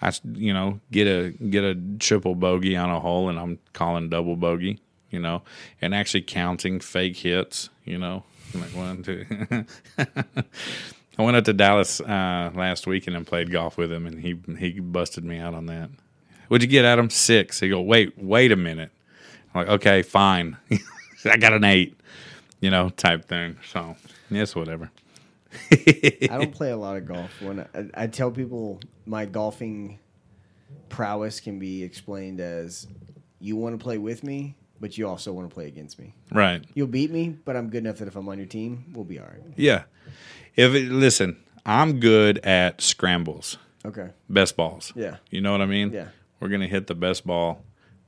I, you know, get a triple bogey on a hole, and I'm calling double bogey, you know, and actually counting fake hits, you know, like 1, 2. I went out to Dallas last weekend and played golf with him, and he busted me out on that. What'd you get, Adam? 6. He go, wait a minute. I'm like, okay, fine. I got an 8, you know, type thing. So yes, whatever. I don't play a lot of golf. When I tell people my golfing prowess can be explained as you want to play with me, but you also want to play against me. Right. You'll beat me, but I'm good enough that if I'm on your team, we'll be all right. Yeah. Listen, I'm good at scrambles. Okay. Best balls. Yeah. You know what I mean? Yeah. We're going to hit the best ball.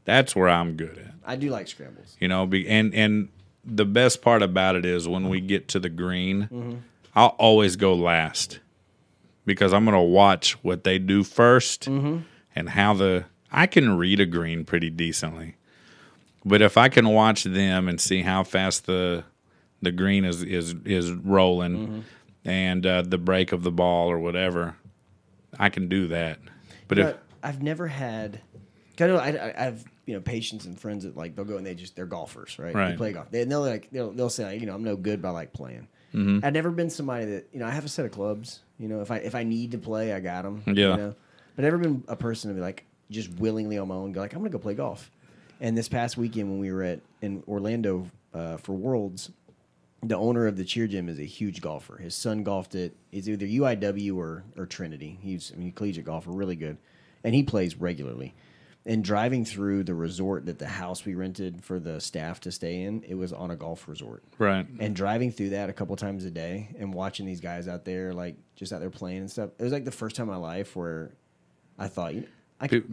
That's where I'm good at. I do like scrambles. You know, and the best part about it is when we get to the green, mm-hmm. I'll always go last because I'm going to watch what they do first and how I can read a green pretty decently. But if I can watch them and see how fast the green is rolling and the break of the ball or whatever, I can do that. But you know, if I've never had, I've patients and friends that like they'll go and they're golfers, right? They play golf. They'll say I'm no good by like playing. Mm-hmm. I've never been somebody that I have a set of clubs. If I need to play, I got them. Yeah. But I've never been a person to be like just willingly on my own go like I'm gonna go play golf. And this past weekend when we were in Orlando for Worlds, the owner of the cheer gym is a huge golfer. His son golfed at it's either UIW or Trinity. He's a collegiate golfer, really good, and he plays regularly. And driving through the resort that the house we rented for the staff to stay in, it was on a golf resort. Right. And driving through that a couple times a day and watching these guys out there, like just out there playing and stuff, it was like the first time in my life where I thought,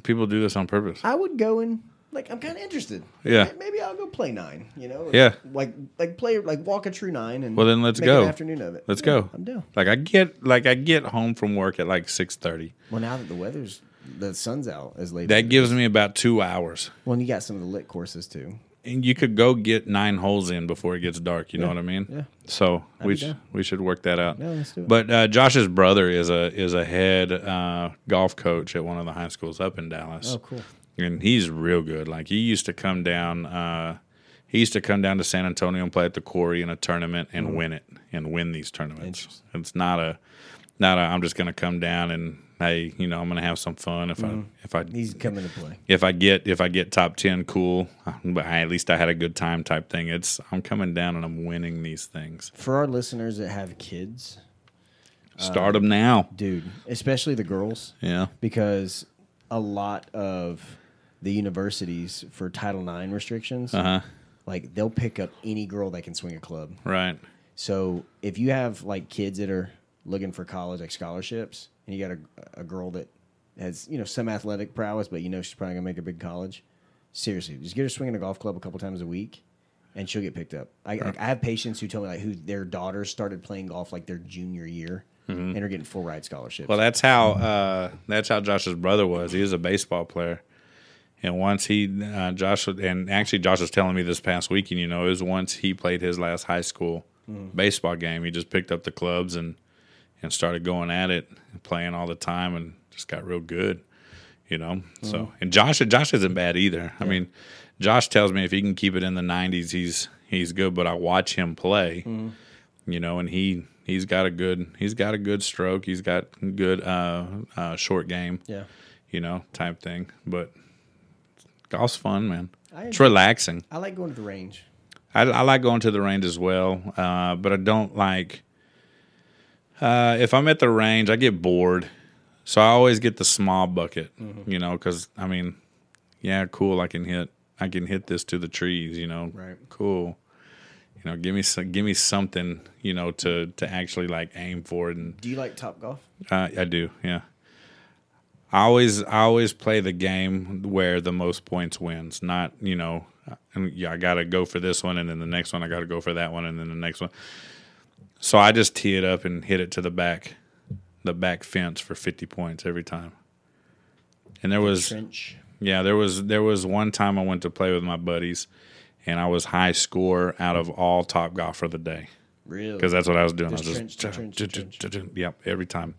people do this on purpose. I would go and like I'm kind of interested. Yeah. Maybe I'll go play nine. Yeah. Like play walk a true nine and. Well then let's go. An afternoon of it. Let's go. I'm down. I get home from work at 6:30. Well, now that the sun's out as late. That gives me about 2 hours. Well, and you got some of the lit courses too. And you could go get 9 holes in before it gets dark. You know what I mean? Yeah. So we should work that out. No, let's do it. But Josh's brother is a head golf coach at one of the high schools up in Dallas. Oh, cool. And he's real good. Like he used to come down. He used to come down to San Antonio and play at the Quarry in a tournament and win these tournaments. It's not a. I'm just going to come down and. Hey, I'm gonna have some fun if I he's coming to play. If I get top 10, cool. But at least I had a good time type thing. I'm coming down and I'm winning these things. For our listeners that have kids, start them now, dude. Especially the girls. Yeah, because a lot of the universities for Title IX restrictions, they'll pick up any girl that can swing a club. Right. So if you have kids that are looking for college scholarships. And you got a girl that has, some athletic prowess, but she's probably going to make a big college. Seriously, just get her swinging a golf club a couple times a week, and she'll get picked up. I have patients who tell me, who their daughters started playing golf, their junior year, and are getting full-ride scholarships. Well, that's how Josh's brother was. He was a baseball player. And once Josh was telling me this past weekend, it was once he played his last high school baseball game, he just picked up the clubs and started going at it, playing all the time, and just got real good, So, and Josh isn't bad either. Yeah. I mean, Josh tells me if he can keep it in the 90s, he's good. But I watch him play, and he's got a good stroke. He's got good short game, type thing. But golf's fun, man. It's relaxing. I like going to the range. I like going to the range as well, but I don't like. If I'm at the range, I get bored. So I always get the small bucket, because, cool, I can hit this to the trees, Right. Cool. Give me something, to actually, aim for it. And, do you like Top Golf? I do, yeah. I always play the game where the most points wins, not, I got to go for this one, and then the next one, I got to go for that one, and then the next one. So I just tee it up and hit it to the back fence for 50 points every time. And there was one time I went to play with my buddies, and I was high score out of all Top Golf for the day. Really? Because that's what I was doing. I was just trench. Yep, every time.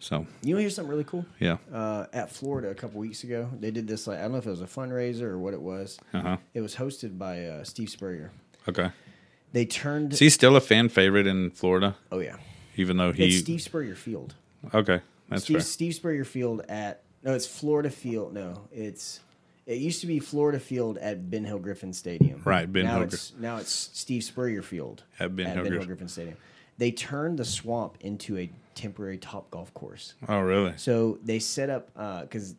So you want to hear something really cool? Yeah. At Florida a couple weeks ago, they did this. I don't know if it was a fundraiser or what it was. It was hosted by Steve Spurrier. Okay. Is he still a fan favorite in Florida? Oh, yeah. Even though it's Steve Spurrier Field. Okay, that's fair. Steve Spurrier Field it's Florida Field. No, it used to be Florida Field at Ben Hill Griffin Stadium. Right, now it's Steve Spurrier Field at Ben Hill Griffin Stadium. They turned the swamp into a temporary Top Golf course. Oh, really? So they set up, because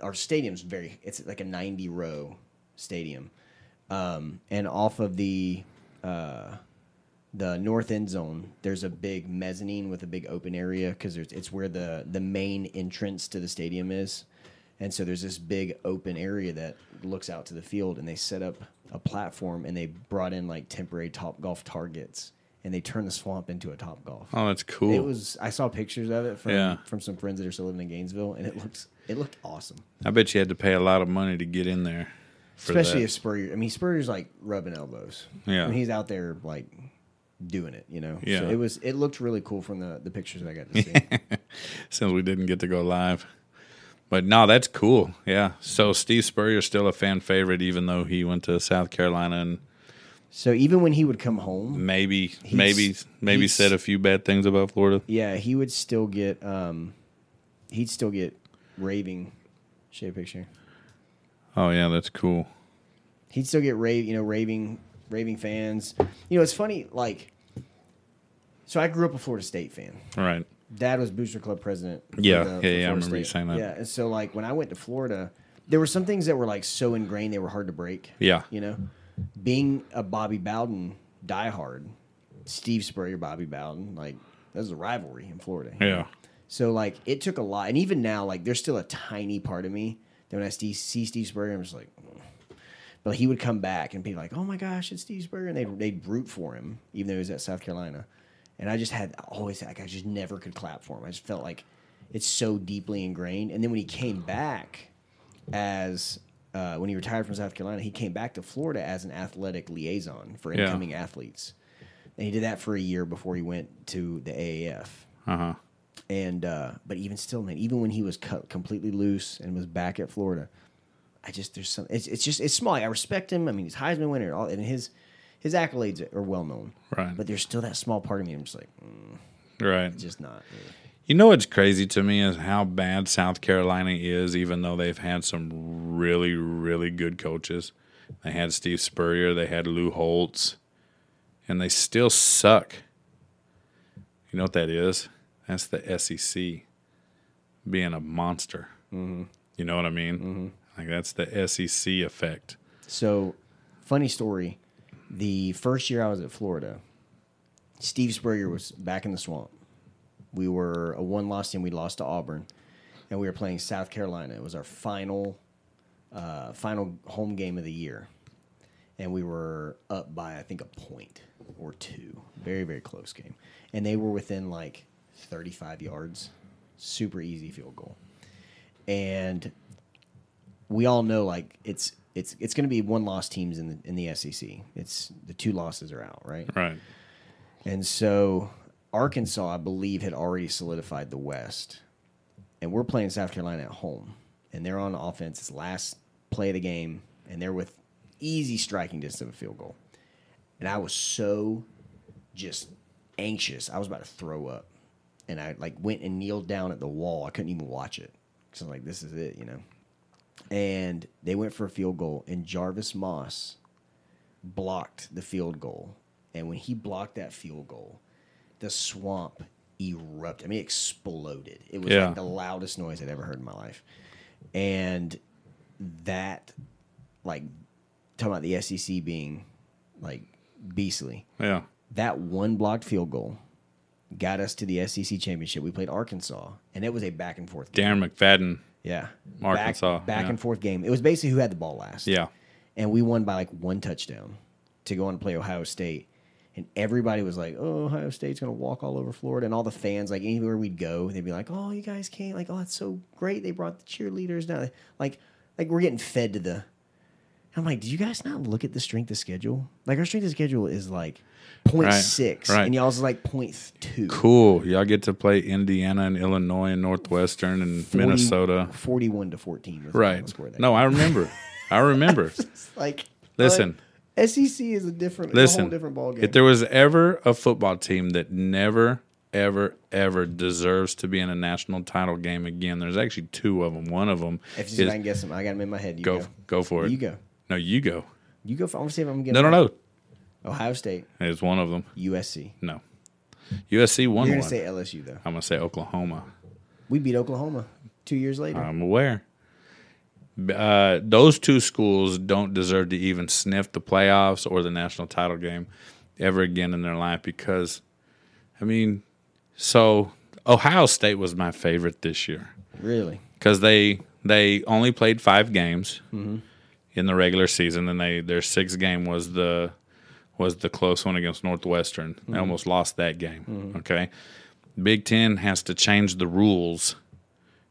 our stadium's it's like a 90-row stadium. And off of the north end zone, there's a big mezzanine with a big open area because it's where the main entrance to the stadium is. And so there's this big open area that looks out to the field, and they set up a platform, and they brought in temporary Top Golf targets, and they turned the swamp into a Top Golf. Oh, that's cool. I saw pictures of it from some friends that are still living in Gainesville, and it looked awesome. I bet you had to pay a lot of money to get in there. Especially if Spurrier, Spurrier's rubbing elbows. Yeah, he's out there doing it, you know. Yeah. So it looked really cool from the pictures that I got to see. Since we didn't get to go live. But no, that's cool. Yeah. So Steve Spurrier is still a fan favorite, even though he went to South Carolina. And so even when he would come home, maybe said a few bad things about Florida. Yeah, he would still get he'd still get raving. Show a picture. Oh yeah, that's cool. He'd still get raving fans. You know, it's funny. Like, so I grew up a Florida State fan. Right. Dad was Booster Club president. Yeah, I remember you saying that. Yeah, and so like when I went to Florida, there were some things that were like so ingrained they were hard to break. Yeah, you know, being a Bobby Bowden diehard, Steve Spurrier, Bobby Bowden, like that was a rivalry in Florida. Yeah, know? So like it took a lot, and even now like there's still a tiny part of me that when I see Steve Spurrier, I'm just like. But he would come back and be like, "Oh my gosh, it's Steve Spurrier," and they'd root for him, even though he was at South Carolina. And I just I just never could clap for him. I just felt like it's so deeply ingrained. And then when he came back as when he retired from South Carolina, he came back to Florida as an athletic liaison for incoming athletes, and he did that for a year before he went to the AAF. Uh-huh. And but even still, man, even when he was cut completely loose and was back at Florida. It's small. I respect him. I mean, he's Heisman winner, and his accolades are well known. Right. But there's still that small part of me. I'm just like, right. It's just not. Really. You know what's crazy to me is how bad South Carolina is, even though they've had some really, really good coaches. They had Steve Spurrier. They had Lou Holtz. And they still suck. You know what that is? That's the SEC being a monster. Mm-hmm. You know what I mean? Mm-hmm. Like that's the SEC effect. So, funny story. The first year I was at Florida, Steve Spurrier was back in the swamp. We were a one-loss team. We lost to Auburn, and we were playing South Carolina. It was our final home game of the year, and we were up by I think a point or two. Very, very close game, and they were within like 35 yards. Super easy field goal, and. We all know like it's going to be one loss teams in the SEC. It's the two losses are out, right? Right. And so Arkansas, I believe, had already solidified the West, and we're playing South Carolina at home, and they're on offense. It's last play of the game, and they're with easy striking distance of a field goal, and I was so just anxious. I was about to throw up, and I like went and kneeled down at the wall. I couldn't even watch it because I'm like, this is it, you know. And they went for a field goal, and Jarvis Moss blocked the field goal. And when he blocked that field goal, the swamp erupted. I mean, it exploded. It was like the loudest noise I'd ever heard in my life. And that, like, talking about the SEC being, like, beastly. Yeah. That one blocked field goal got us to the SEC championship. We played Arkansas, and it was a back-and-forth game. Darren McFadden. Yeah. Arkansas. Back and forth game. It was basically who had the ball last. Yeah. And we won by like one touchdown to go on to play Ohio State. And everybody was like, oh, Ohio State's going to walk all over Florida. And all the fans, like anywhere we'd go, they'd be like, oh, you guys can't. Like, oh, it's so great. They brought the cheerleaders down. Like we're getting fed to the. I'm like, did you guys not look at the strength of schedule? Like, our strength of schedule is like 0.6, right. And y'all's like 0.2. Cool. Y'all get to play Indiana and Illinois and Northwestern and Minnesota. 41-14. Right. No, I remember. Like, listen. SEC is a whole different ballgame. If there was ever a football team that never, ever, ever deserves to be in a national title game again, there's actually two of them. One of them if you is, I can guess them. I got them in my head. You go for it. You go. No, you go. You go. I'm going to see if I'm getting No. Ohio State. Is one of them. USC. No. USC won one. You're going to say LSU, though. I'm going to say Oklahoma. We beat Oklahoma 2 years later. I'm aware. Those two schools don't deserve to even sniff the playoffs or the national title game ever again in their life because, I mean, so Ohio State was my favorite this year. Really? Because they only played 5 games. Mm-hmm. In the regular season, and their sixth game was the close one against Northwestern. Mm-hmm. They almost lost that game. Mm-hmm. Okay, Big Ten has to change the rules.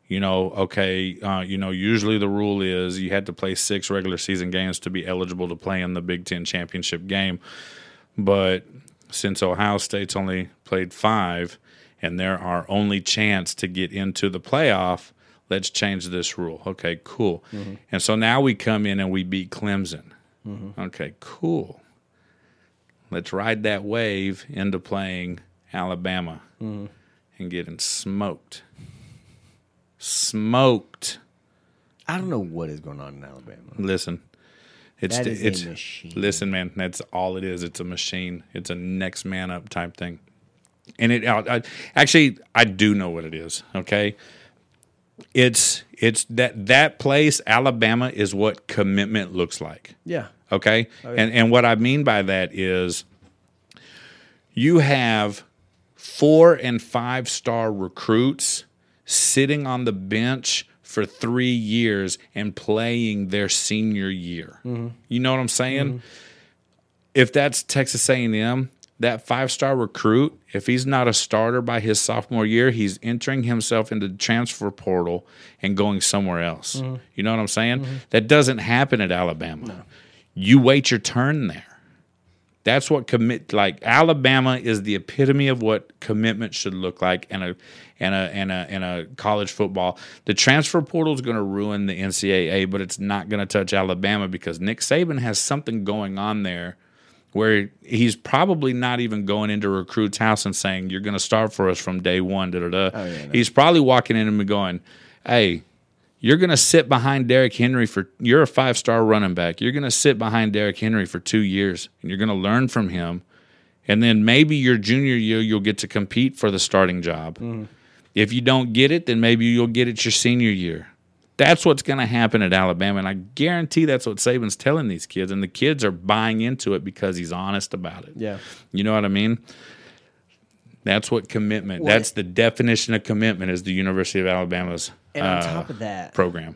You know, okay, usually the rule is you had to play 6 regular season games to be eligible to play in the Big Ten championship game, but since Ohio State's only played 5 and they're our only chance to get into the playoff, let's change this rule. Okay, cool. Mm-hmm. And so now we come in and we beat Clemson. Mm-hmm. Okay, cool. Let's ride that wave into playing Alabama mm-hmm. and getting smoked. Smoked. I don't know what is going on in Alabama. Listen. It's a machine. Listen, man, that's all it is. It's a machine. It's a next man up type thing. And I do know what it is, okay? It's that place, Alabama, is what commitment looks like. Yeah. Okay? Oh, yeah. And what I mean by that is you have 4- and 5-star recruits sitting on the bench for 3 years and playing their senior year. Mm-hmm. You know what I'm saying? Mm-hmm. If that's Texas A&M, that 5-star recruit, if he's not a starter by his sophomore year, he's entering himself into the transfer portal and going somewhere else. Mm-hmm. You know what I'm saying? Mm-hmm. That doesn't happen at Alabama. No. You wait your turn there. That's what Alabama is the epitome of what commitment should look like in a college football. The transfer portal is going to ruin the NCAA, but it's not going to touch Alabama because Nick Saban has something going on there where he's probably not even going into a recruit's house and saying, "You're going to start for us from day one." Da, da, da. Oh, yeah, no. He's probably walking in and going, "Hey, you're going to sit behind Derrick Henry you're a 5-star running back. You're going to sit behind Derrick Henry for 2 years, and you're going to learn from him. And then maybe your junior year you'll get to compete for the starting job. Mm. If you don't get it, then maybe you'll get it your senior year." That's what's going to happen at Alabama, and I guarantee that's what Saban's telling these kids, and the kids are buying into it because he's honest about it. Yeah. You know what I mean? That's what commitment. Well, that's the definition of commitment is the University of Alabama's and on top of that, program.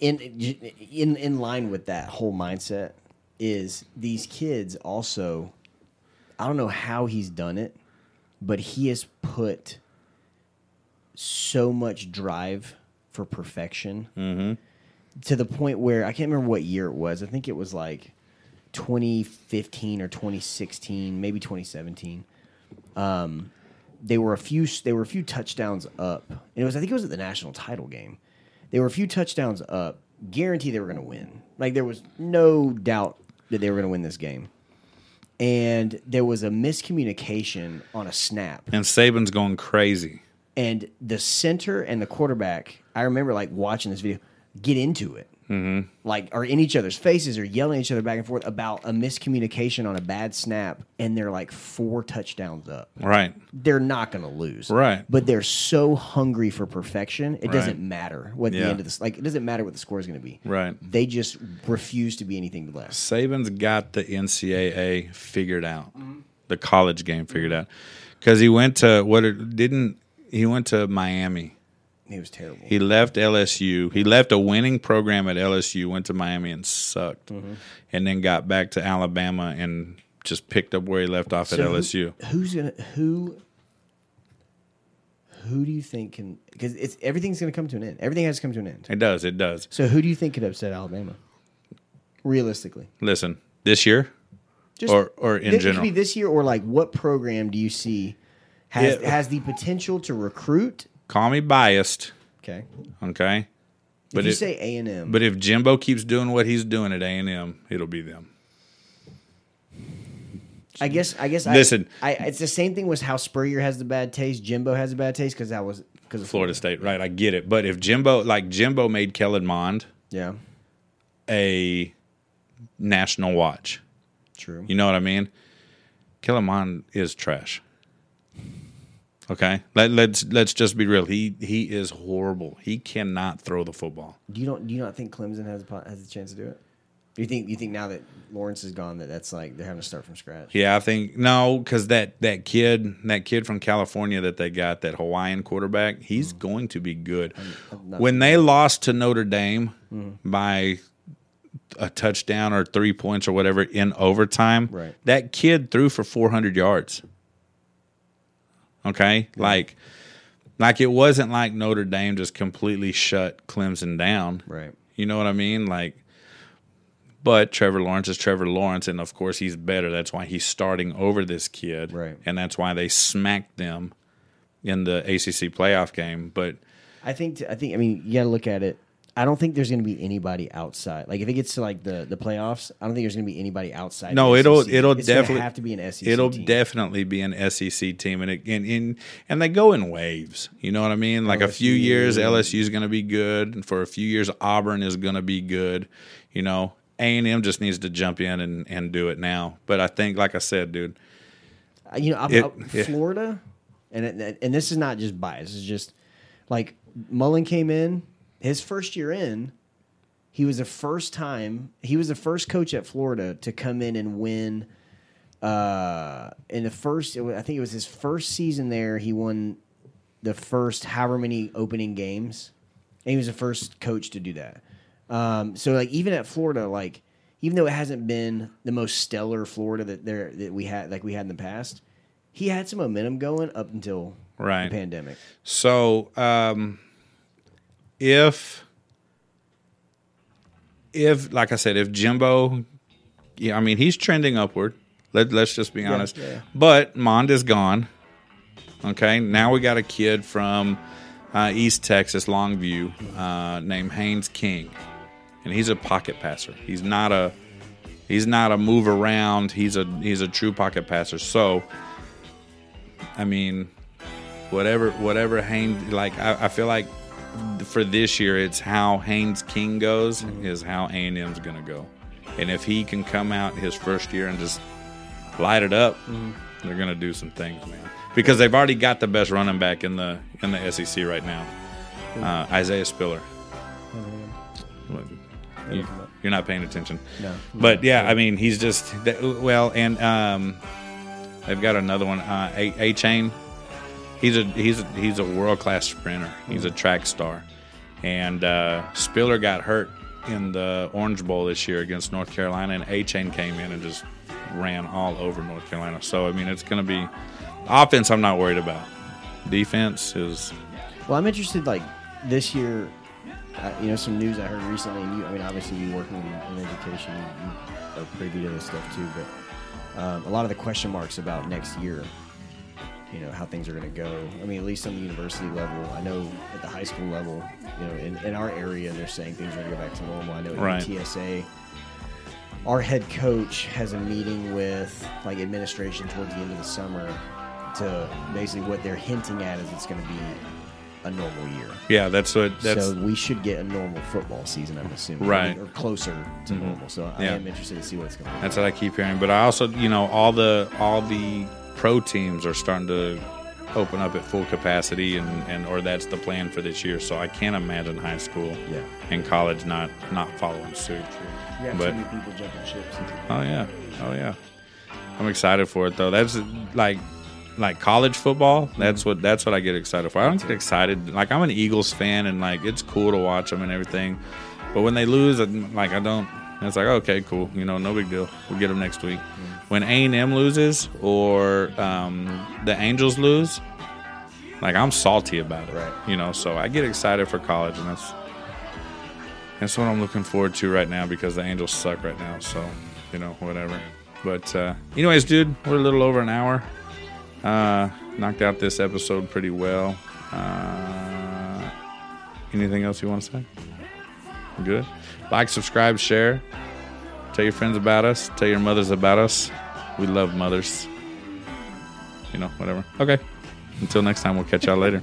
In line with that whole mindset is these kids also, I don't know how he's done it, but he has put so much drive for perfection mm-hmm. to the point where I can't remember what year it was. I think it was like 2015 or 2016, maybe 2017. They were a few touchdowns up. And I think it was at the national title game. They were a few touchdowns up. Guarantee they were going to win. Like there was no doubt that they were going to win this game. And there was a miscommunication on a snap. And Saban's going crazy. And the center and the quarterback, I remember like watching this video, get into it. Mm-hmm. Like are in each other's faces or yelling at each other back and forth about a miscommunication on a bad snap, and they're like 4 touchdowns up. Right. They're not going to lose. Right. But they're so hungry for perfection, it doesn't matter what the end of this. Like it doesn't matter what the score is going to be. Right. They just refuse to be anything less. Saban's got the NCAA figured out, mm-hmm. the college game figured out, because he went to Miami. He was terrible. He left LSU. He left a winning program at LSU, went to Miami and sucked, mm-hmm. and then got back to Alabama and just picked up where he left off at LSU. Who do you think can – because everything's going to come to an end. Everything has to come to an end. It does. So who do you think could upset Alabama realistically? Listen, this year or in general? It could be this year, or like what program do you see has the potential to recruit – call me biased. Okay. But if you say A&M. But if Jimbo keeps doing what he's doing at A&M, it'll be them. I guess. Listen. It's the same thing with how Spurrier has the bad taste. Jimbo has a bad taste because of Florida State. Right, I get it. But if Jimbo made Kellen Mond a national watch. True. You know what I mean? Kellen Mond is trash. Okay, let's just be real. He is horrible. He cannot throw the football. Do you not think Clemson has a chance to do it? Do you think now that Lawrence is gone that's like they're having to start from scratch? Yeah, I think no, because that kid from California that they got, that Hawaiian quarterback, he's going to be good. When they lost to Notre Dame by a touchdown or 3 points or whatever in overtime, right. That kid threw for 400 yards. Okay, like it wasn't like Notre Dame just completely shut Clemson down. Right. You know what I mean? Like But Trevor Lawrence is Trevor Lawrence, and of course he's better. That's why he's starting over this kid, right? And that's why they smacked them in the ACC playoff game. But I think. I mean, you got to look at it. I don't think there's going to be anybody outside. Like if it gets to like the playoffs, I don't think there's going to be anybody outside. No, it'll definitely have to be an SEC. It'll definitely be an SEC team, and it they go in waves. You know what I mean? Like LSU. A few years, LSU is going to be good, and for a few years, Auburn is going to be good. You know, A&M just needs to jump in and do it now. But I think, like I said, dude, you know, Florida, and this is not just bias. It's just like Mullen came in. His first year in, he was the first coach at Florida to come in and win. I think it was his first season there. He won the first however many opening games, and he was the first coach to do that. So like even at Florida, like even though it hasn't been the most stellar Florida that we had in the past, he had some momentum going up until the pandemic. So. If like I said, if Jimbo, yeah, I mean he's trending upward. Let's just be honest. Yeah. But Mond is gone. Okay, now we got a kid from East Texas, Longview, named Haynes King, and he's a pocket passer. He's not a move around. He's a true pocket passer. So, I mean, whatever Haynes like, I feel like. For this year, it's how Haynes King goes is how A&M's going to go. And if he can come out his first year and just light it up, they're going to do some things, man. Because they've already got the best running back in the SEC right now, Isaiah Spiller. You're not paying attention. No. But, yeah, I mean, he's just – well, and they've got another one, A-Chain. He's a world-class sprinter. He's a track star. And Spiller got hurt in the Orange Bowl this year against North Carolina, and A-Chain came in and just ran all over North Carolina. So, I mean, it's going to be – offense I'm not worried about. Defense is – Well, I'm interested, like, this year, you know, some news I heard recently. And you, I mean, obviously, you working in education, you are privy to this stuff too. But a lot of the question marks about next year – you know, how things are going to go. I mean, at least on the university level. I know at the high school level, you know, in our area, they're saying things are going to go back to normal. I know at TSA, our head coach has a meeting with, like, administration towards the end of the summer to basically what they're hinting at is it's going to be a normal year. Yeah, that's what... So we should get a normal football season, I'm assuming. Right. Or closer to normal. So I am interested to see what's going to happen. That's what I keep hearing. But I also, you know, all the pro teams are starting to open up at full capacity, or that's the plan for this year. So I can't imagine high school and college not following suit. You have so many people jumping ships. Oh yeah. I'm excited for it though. That's like college football. That's what I get excited for. I don't get excited. Like I'm an Eagles fan, and like it's cool to watch them and everything. But when they lose, I don't. It's like, okay, cool. You know, no big deal. We'll get them next week. When A&M loses or the Angels lose, like I'm salty about it. Right. You know, so I get excited for college, and that's what I'm looking forward to right now because the Angels suck right now. So, you know, whatever. But anyways, dude, we're a little over an hour. Knocked out this episode pretty well. Anything else you want to say? Good. Like, subscribe, share. Tell your friends about us. Tell your mothers about us. We love mothers. You know, whatever. Okay. Until next time, we'll catch y'all later.